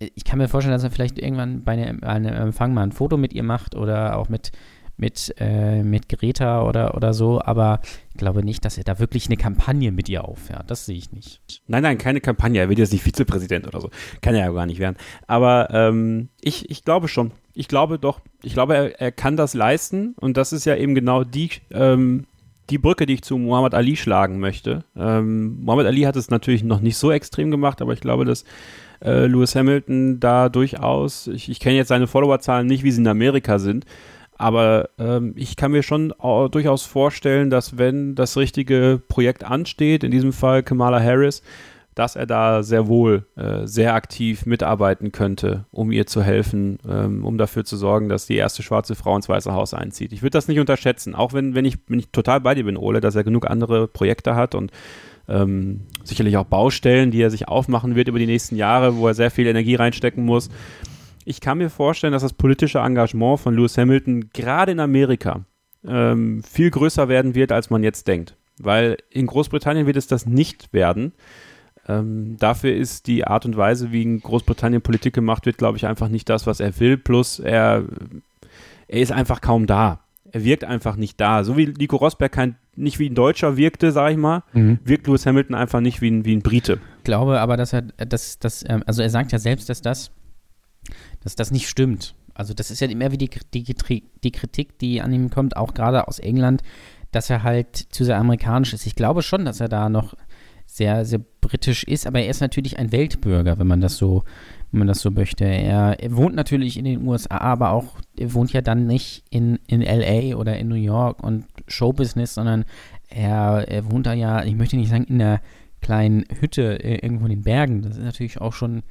ich kann mir vorstellen, dass er vielleicht irgendwann bei einem, einem Empfang mal ein Foto mit ihr macht oder auch mit, mit, äh, mit Greta oder, oder so, aber ich glaube nicht, dass er da wirklich eine Kampagne mit ihr auffährt. Das sehe ich nicht. Nein, nein, keine Kampagne. Er wird jetzt nicht Vizepräsident oder so. Kann er ja gar nicht werden. Aber ähm, ich, ich glaube schon. Ich glaube doch, ich glaube, er, er kann das leisten und das ist ja eben genau die, ähm, die Brücke, die ich zu Muhammad Ali schlagen möchte. Ähm, Muhammad Ali hat es natürlich noch nicht so extrem gemacht, aber ich glaube, dass äh, Lewis Hamilton da durchaus, ich, ich kenne jetzt seine Followerzahlen nicht, wie sie in Amerika sind, aber ähm, ich kann mir schon auch durchaus vorstellen, dass wenn das richtige Projekt ansteht, in diesem Fall Kamala Harris, dass er da sehr wohl äh, sehr aktiv mitarbeiten könnte, um ihr zu helfen, ähm, um dafür zu sorgen, dass die erste schwarze Frau ins Weiße Haus einzieht. Ich würde das nicht unterschätzen, auch wenn, wenn, ich, wenn ich total bei dir bin, Ole, dass er genug andere Projekte hat und ähm, sicherlich auch Baustellen, die er sich aufmachen wird über die nächsten Jahre, wo er sehr viel Energie reinstecken muss. Ich kann mir vorstellen, dass das politische Engagement von Lewis Hamilton gerade in Amerika ähm, viel größer werden wird, als man jetzt denkt. Weil in Großbritannien wird es das nicht werden. Ähm, dafür ist die Art und Weise, wie in Großbritannien Politik gemacht wird, glaube ich, einfach nicht das, was er will. Plus, er, er ist einfach kaum da. Er wirkt einfach nicht da. So wie Nico Rosberg kein, nicht wie ein Deutscher wirkte, sage ich mal, mhm. wirkt Lewis Hamilton einfach nicht wie ein, wie ein Brite. Ich glaube aber, dass er, dass, dass, also er sagt ja selbst, dass das, dass das nicht stimmt. Also das ist ja immer wie die, die, die Kritik, die an ihm kommt, auch gerade aus England, dass er halt zu sehr amerikanisch ist. Ich glaube schon, dass er da noch sehr, sehr britisch ist, aber er ist natürlich ein Weltbürger, wenn man das so, wenn man das so möchte. Er, er wohnt natürlich in den U S A, aber auch, er wohnt ja dann nicht in, in L A oder in New York und Showbusiness, sondern er, er wohnt da ja, ich möchte nicht sagen, in einer kleinen Hütte irgendwo in den Bergen. Das ist natürlich auch schon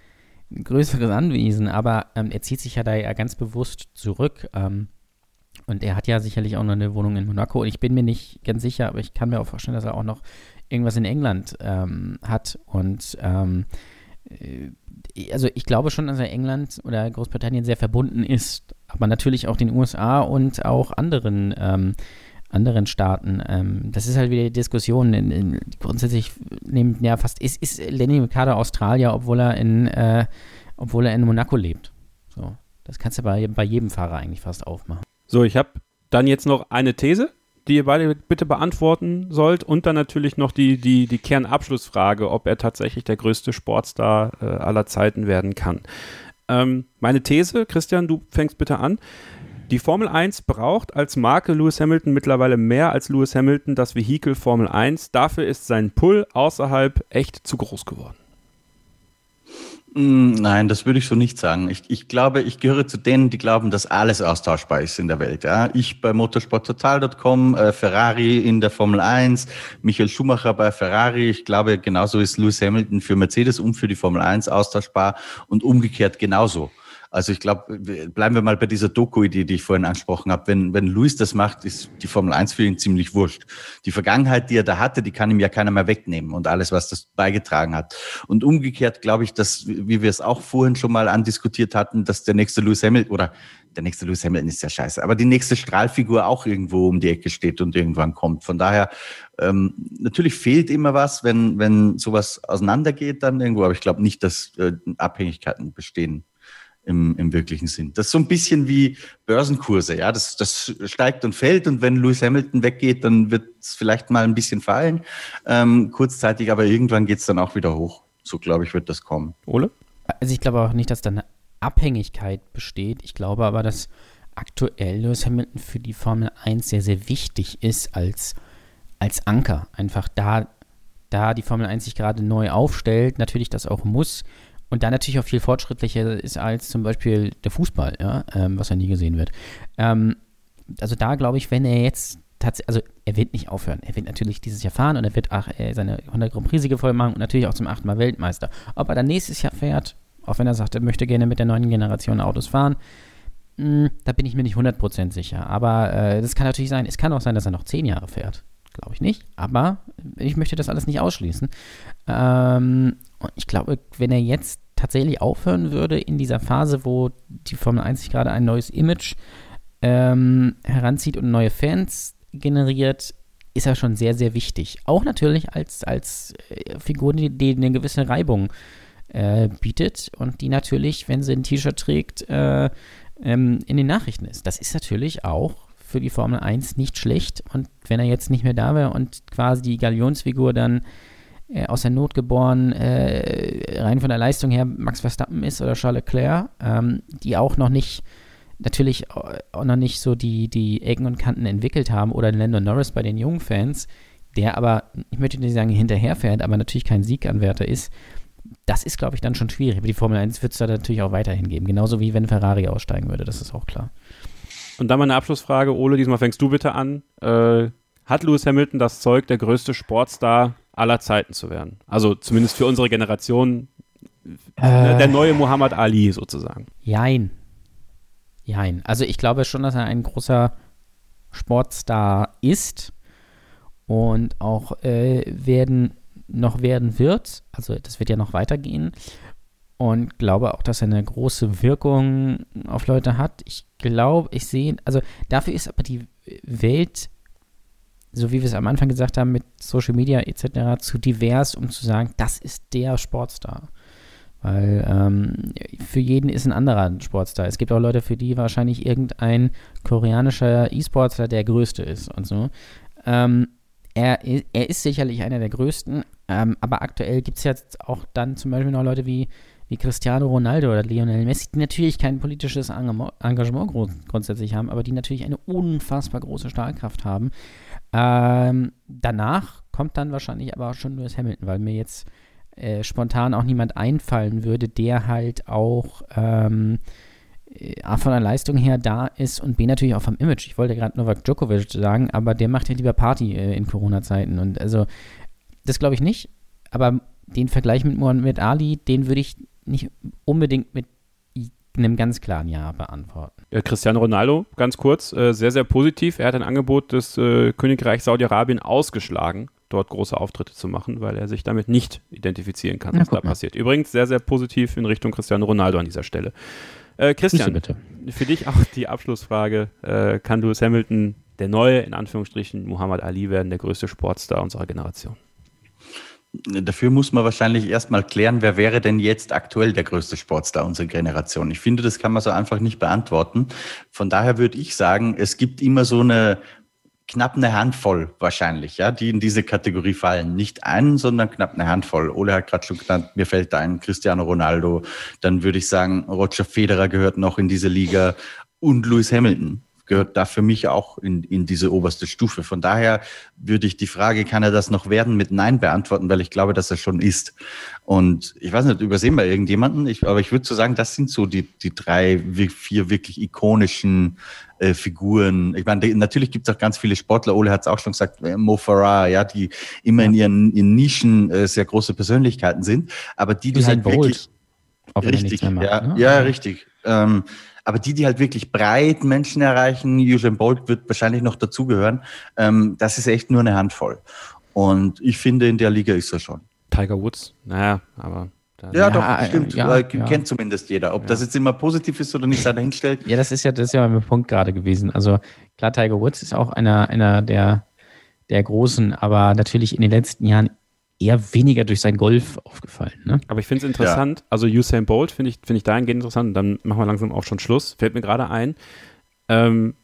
ein größeres Anwesen, aber ähm, er zieht sich ja da ja ganz bewusst zurück. Ähm, und er hat ja sicherlich auch noch eine Wohnung in Monaco. Ich bin mir nicht ganz sicher, aber ich kann mir auch vorstellen, dass er auch noch irgendwas in England ähm, hat und ähm, also ich glaube schon, dass er England oder Großbritannien sehr verbunden ist, aber natürlich auch den U S A und auch anderen ähm, anderen Staaten. Ähm, das ist halt wieder die Diskussion. In, in, grundsätzlich nehmt ja fast ist ist Lenny Ricardo Australier, obwohl er in äh, obwohl er in Monaco lebt. So, das kannst du bei bei jedem Fahrer eigentlich fast aufmachen. So, ich habe dann jetzt noch eine These, die ihr beide bitte beantworten sollt und dann natürlich noch die, die, die Kernabschlussfrage, ob er tatsächlich der größte Sportstar äh, aller Zeiten werden kann. Ähm, meine These, Christian, du fängst bitte an. Die Formel eins braucht als Marke Lewis Hamilton mittlerweile mehr als Lewis Hamilton das Vehikel Formel eins. Dafür ist sein Pull außerhalb echt zu groß geworden. Nein, das würde ich so nicht sagen. Ich, ich glaube, ich gehöre zu denen, die glauben, dass alles austauschbar ist in der Welt. Ja? Ich bei motorsporttotal punkt com, äh, Ferrari in der Formel eins, Michael Schumacher bei Ferrari. Ich glaube, genauso ist Lewis Hamilton für Mercedes und für die Formel eins austauschbar und umgekehrt genauso. Also ich glaube, bleiben wir mal bei dieser Doku-Idee, die ich vorhin angesprochen habe. Wenn wenn Lewis das macht, ist die Formel eins für ihn ziemlich wurscht. Die Vergangenheit, die er da hatte, die kann ihm ja keiner mehr wegnehmen und alles, was das beigetragen hat. Und umgekehrt glaube ich, dass, wie wir es auch vorhin schon mal andiskutiert hatten, dass der nächste Lewis Hamilton oder der nächste Lewis Hamilton ist ja scheiße, aber die nächste Strahlfigur auch irgendwo um die Ecke steht und irgendwann kommt. Von daher, ähm, natürlich fehlt immer was, wenn wenn sowas auseinandergeht dann irgendwo, aber ich glaube nicht, dass äh, Abhängigkeiten bestehen. Im, im wirklichen Sinn. Das ist so ein bisschen wie Börsenkurse, ja, das, das steigt und fällt und wenn Lewis Hamilton weggeht, dann wird es vielleicht mal ein bisschen fallen, ähm, kurzzeitig, aber irgendwann geht es dann auch wieder hoch. So, glaube ich, wird das kommen. Ole? Also ich glaube auch nicht, dass da eine Abhängigkeit besteht. Ich glaube aber, dass aktuell Lewis Hamilton für die Formel eins sehr, sehr wichtig ist als, als Anker. Einfach da, da die Formel eins sich gerade neu aufstellt, natürlich das auch muss, und da natürlich auch viel fortschrittlicher ist als zum Beispiel der Fußball, ja, ähm, was ja nie gesehen wird. Ähm, also da glaube ich, wenn er jetzt tatsächlich, also er wird nicht aufhören. Er wird natürlich dieses Jahr fahren und er wird ach, seine hundert Grand Prix-Siege voll machen und natürlich auch zum achten Mal Weltmeister. Ob er dann nächstes Jahr fährt, auch wenn er sagt, er möchte gerne mit der neuen Generation Autos fahren, mh, da bin ich mir nicht hundert Prozent sicher. Aber äh, das kann natürlich sein. Es kann auch sein, dass er noch zehn Jahre fährt. Glaube ich nicht, aber ich möchte das alles nicht ausschließen. Ähm, und ich glaube, wenn er jetzt tatsächlich aufhören würde in dieser Phase, wo die Formel eins sich gerade ein neues Image ähm, heranzieht und neue Fans generiert, ist er schon sehr, sehr wichtig. Auch natürlich als, als äh, Figur, die, die eine gewisse Reibung äh, bietet und die natürlich, wenn sie ein T-Shirt trägt, äh, ähm, in den Nachrichten ist. Das ist natürlich auch für die Formel eins nicht schlecht und wenn er jetzt nicht mehr da wäre und quasi die Galionsfigur dann äh, aus der Not geboren, äh, rein von der Leistung her Max Verstappen ist oder Charles Leclerc, ähm, die auch noch nicht, natürlich auch noch nicht so die, die Ecken und Kanten entwickelt haben oder Lando Norris bei den jungen Fans, der aber, ich möchte nicht sagen hinterherfährt, aber natürlich kein Sieganwärter ist, das ist glaube ich dann schon schwierig, aber die Formel eins wird es da natürlich auch weiterhin geben, genauso wie wenn Ferrari aussteigen würde, das ist auch klar. Und dann mal eine Abschlussfrage, Ole, diesmal fängst du bitte an. Äh, hat Lewis Hamilton das Zeug, der größte Sportstar aller Zeiten zu werden? Also zumindest für unsere Generation, äh, der neue Muhammad Ali sozusagen. Jein. Jein. Also ich glaube schon, dass er ein großer Sportstar ist und auch äh, werden, noch werden wird. Also das wird ja noch weitergehen. Und glaube auch, dass er eine große Wirkung auf Leute hat. Ich glaube, ich sehe, also dafür ist aber die Welt, so wie wir es am Anfang gesagt haben, mit Social Media et cetera, zu divers, um zu sagen, das ist der Sportstar. Weil ähm, für jeden ist ein anderer ein Sportstar. Es gibt auch Leute, für die wahrscheinlich irgendein koreanischer E-Sportler der größte ist und so. Ähm, er, er ist sicherlich einer der größten, ähm, aber aktuell gibt es jetzt auch dann zum Beispiel noch Leute wie wie Cristiano Ronaldo oder Lionel Messi, die natürlich kein politisches Engagement grundsätzlich haben, aber die natürlich eine unfassbar große Stahlkraft haben. Ähm, danach kommt dann wahrscheinlich aber auch schon Lewis Hamilton, weil mir jetzt äh, spontan auch niemand einfallen würde, der halt auch ähm, A, von der Leistung her da ist und B, natürlich auch vom Image. Ich wollte gerade Novak Djokovic sagen, aber der macht ja lieber Party äh, in Corona-Zeiten. Und also, das glaube ich nicht, aber den Vergleich mit Muhammad Ali, den würde ich nicht unbedingt mit einem ganz klaren Ja beantworten. Ja, Cristiano Ronaldo, ganz kurz, äh, sehr, sehr positiv. Er hat ein Angebot des äh, Königreichs Saudi-Arabien ausgeschlagen, dort große Auftritte zu machen, weil er sich damit nicht identifizieren kann, was da passiert. Übrigens sehr, sehr positiv in Richtung Cristiano Ronaldo an dieser Stelle. Äh, Christian, bitte. Für dich auch die Abschlussfrage. Äh, kann Lewis Hamilton der neue, in Anführungsstrichen, Muhammad Ali werden, der größte Sportstar unserer Generation? Dafür muss man wahrscheinlich erstmal klären, wer wäre denn jetzt aktuell der größte Sportstar unserer Generation? Ich finde, das kann man so einfach nicht beantworten. Von daher würde ich sagen, es gibt immer so eine knapp eine Handvoll wahrscheinlich, ja, die in diese Kategorie fallen. Nicht einen, sondern knapp eine Handvoll. Ole hat gerade schon genannt, mir fällt da ein Cristiano Ronaldo. Dann würde ich sagen, Roger Federer gehört noch in diese Liga und Lewis Hamilton gehört da für mich auch in, in diese oberste Stufe. Von daher würde ich die Frage, kann er das noch werden, mit Nein beantworten, weil ich glaube, dass er schon ist. Und ich weiß nicht, übersehen wir irgendjemanden, ich, aber ich würde so sagen, das sind so die, die drei, vier wirklich ikonischen äh, Figuren. Ich meine, die, natürlich gibt es auch ganz viele Sportler, Ole hat es auch schon gesagt, äh, Mo Farah, ja, die immer in ihren in Nischen äh, sehr große Persönlichkeiten sind, aber die, die halt Bolt, wirklich... Richtig, macht, ja, ne? ja, richtig. Ähm, Aber die, die halt wirklich breit Menschen erreichen, Usain Bolt wird wahrscheinlich noch dazugehören, ähm, das ist echt nur eine Handvoll. Und ich finde, in der Liga ist er schon. Tiger Woods, naja, aber... Ja, ja, doch, bestimmt. Ja, äh, kennt ja. zumindest jeder. Ob ja. das jetzt immer positiv ist oder nicht, da dahinstellt. Ja, das ist ja, das ist ja mein Punkt gerade gewesen. Also klar, Tiger Woods ist auch einer, einer der, der Großen, aber natürlich in den letzten Jahren eher weniger durch sein Golf aufgefallen. Ne? Aber ich finde es interessant, ja. also Usain Bolt finde ich, find ich dahingehend interessant, und dann machen wir langsam auch schon Schluss, fällt mir gerade ein. Ähm,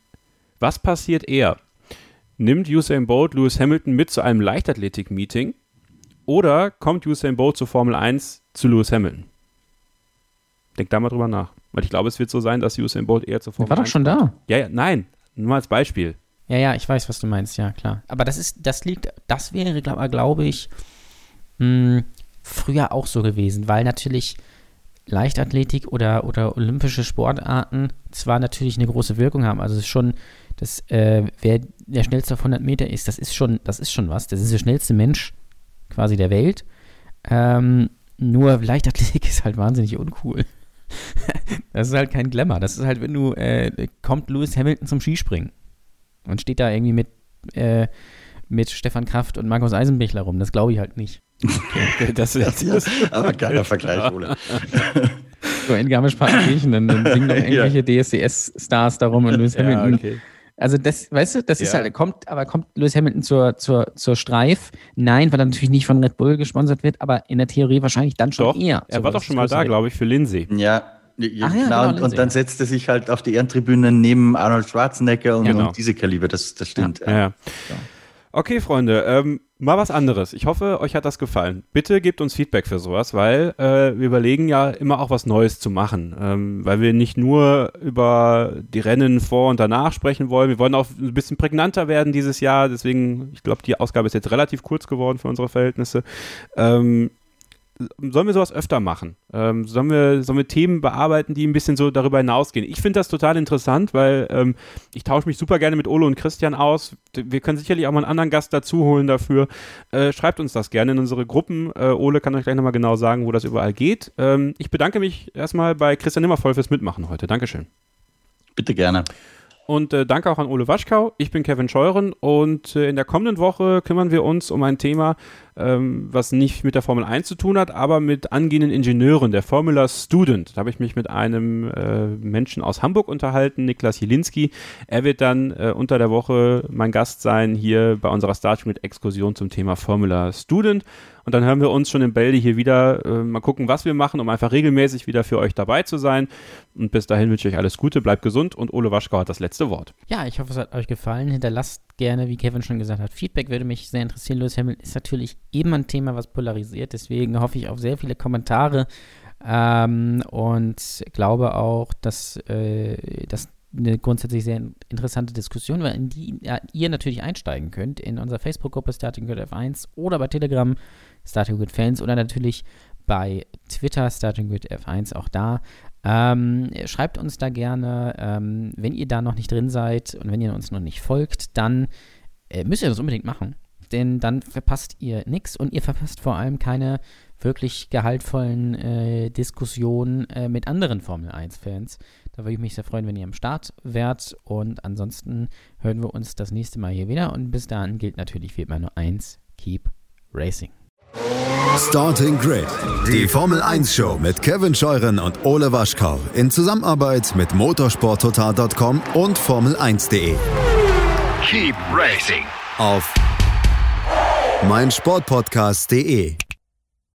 was passiert eher? Nimmt Usain Bolt Lewis Hamilton mit zu einem Leichtathletik-Meeting oder kommt Usain Bolt zur Formel eins zu Lewis Hamilton? Denk da mal drüber nach. Weil ich glaube, es wird so sein, dass Usain Bolt eher zur Formel eins war doch schon kommt. Da. Ja, ja, nein, nur mal als Beispiel. Ja, ja, ich weiß, was du meinst, ja, klar. Aber das ist, das liegt, das wäre, glaube glaub ich, früher auch so gewesen, weil natürlich Leichtathletik oder, oder olympische Sportarten zwar natürlich eine große Wirkung haben, also es ist schon, das, äh, wer der schnellste auf hundert Meter ist, das ist schon, das ist schon was, das ist der schnellste Mensch quasi der Welt, ähm, nur Leichtathletik ist halt wahnsinnig uncool. Das ist halt kein Glamour, das ist halt, wenn du, äh, kommt Lewis Hamilton zum Skispringen und steht da irgendwie mit, äh, mit Stefan Kraft und Markus Eisenbichler rum, das glaube ich halt nicht. Okay, das ist jetzt aber geiler Vergleich, Ole. So in Garmisch-Partenkirchen, dann, dann singen noch irgendwelche ja. D S D S-Stars darum und Lewis Hamilton. Ja, okay. Also das, weißt du, das ja. ist halt, kommt, aber kommt Lewis Hamilton zur, zur, zur Streif? Nein, weil er natürlich nicht von Red Bull gesponsert wird, aber in der Theorie wahrscheinlich dann schon doch, eher. Er war doch schon mal da, glaube ich, für Lindsay. Ja. Ja, Ach ja, genau, und, und dann setzt er sich halt auf die Ehrentribüne neben Arnold Schwarzenegger und, genau. und diese Kaliber, das, das stimmt. Ja. Ja. Ja. Ja. Okay, Freunde, ähm, mal was anderes. Ich hoffe, euch hat das gefallen. Bitte gebt uns Feedback für sowas, weil äh, wir überlegen ja immer auch was Neues zu machen, ähm, weil wir nicht nur über die Rennen vor und danach sprechen wollen. Wir wollen auch ein bisschen prägnanter werden dieses Jahr. Deswegen, ich glaube, die Ausgabe ist jetzt relativ kurz geworden für unsere Verhältnisse. Ähm, sollen wir sowas öfter machen? Ähm, sollen wir, sollen wir Themen bearbeiten, die ein bisschen so darüber hinausgehen? Ich finde das total interessant, weil ähm, ich tausche mich super gerne mit Ole und Christian aus. Wir können sicherlich auch mal einen anderen Gast dazu holen dafür. Äh, schreibt uns das gerne in unsere Gruppen. Äh, Ole kann euch gleich nochmal genau sagen, wo das überall geht. Ähm, ich bedanke mich erstmal bei Christian Nimmervoll fürs Mitmachen heute. Dankeschön. Bitte gerne. Und äh, danke auch an Ole Waschkau. Ich bin Kevin Scheuren und äh, in der kommenden Woche kümmern wir uns um ein Thema, ähm, was nicht mit der Formel eins zu tun hat, aber mit angehenden Ingenieuren, der Formula Student. Da habe ich mich mit einem äh, Menschen aus Hamburg unterhalten, Niklas Jelinski. Er wird dann äh, unter der Woche mein Gast sein hier bei unserer Starting mit Exkursion zum Thema Formula Student. Und dann hören wir uns schon in Bälde hier wieder. Äh, mal gucken, was wir machen, um einfach regelmäßig wieder für euch dabei zu sein. Und bis dahin wünsche ich euch alles Gute, bleibt gesund und Ole Waschkau hat das letzte Wort. Ja, ich hoffe, es hat euch gefallen. Hinterlasst gerne, wie Kevin schon gesagt hat, Feedback würde mich sehr interessieren. Lewis Hamilton ist natürlich immer ein Thema, was polarisiert. Deswegen hoffe ich auf sehr viele Kommentare ähm, und glaube auch, dass äh, das eine grundsätzlich sehr interessante Diskussion war, in die ja, ihr natürlich einsteigen könnt. In unserer Facebook-Gruppe Starting Grid F eins oder bei Telegram Starting Grid Fans oder natürlich bei Twitter Starting Grid F eins auch da. Ähm, schreibt uns da gerne, ähm, wenn ihr da noch nicht drin seid und wenn ihr uns noch nicht folgt, dann äh, müsst ihr das unbedingt machen, denn dann verpasst ihr nichts und ihr verpasst vor allem keine wirklich gehaltvollen äh, Diskussionen äh, mit anderen Formel eins Fans. Da würde ich mich sehr freuen, wenn ihr am Start wärt und ansonsten hören wir uns das nächste Mal hier wieder und bis dahin gilt natürlich wie immer nur eins, keep racing. Starting Grid, die Formel eins Show mit Kevin Scheuren und Ole Waschkau in Zusammenarbeit mit motorsporttotal punkt com und formel eins punkt de. Keep Racing auf meinsportpodcast punkt de.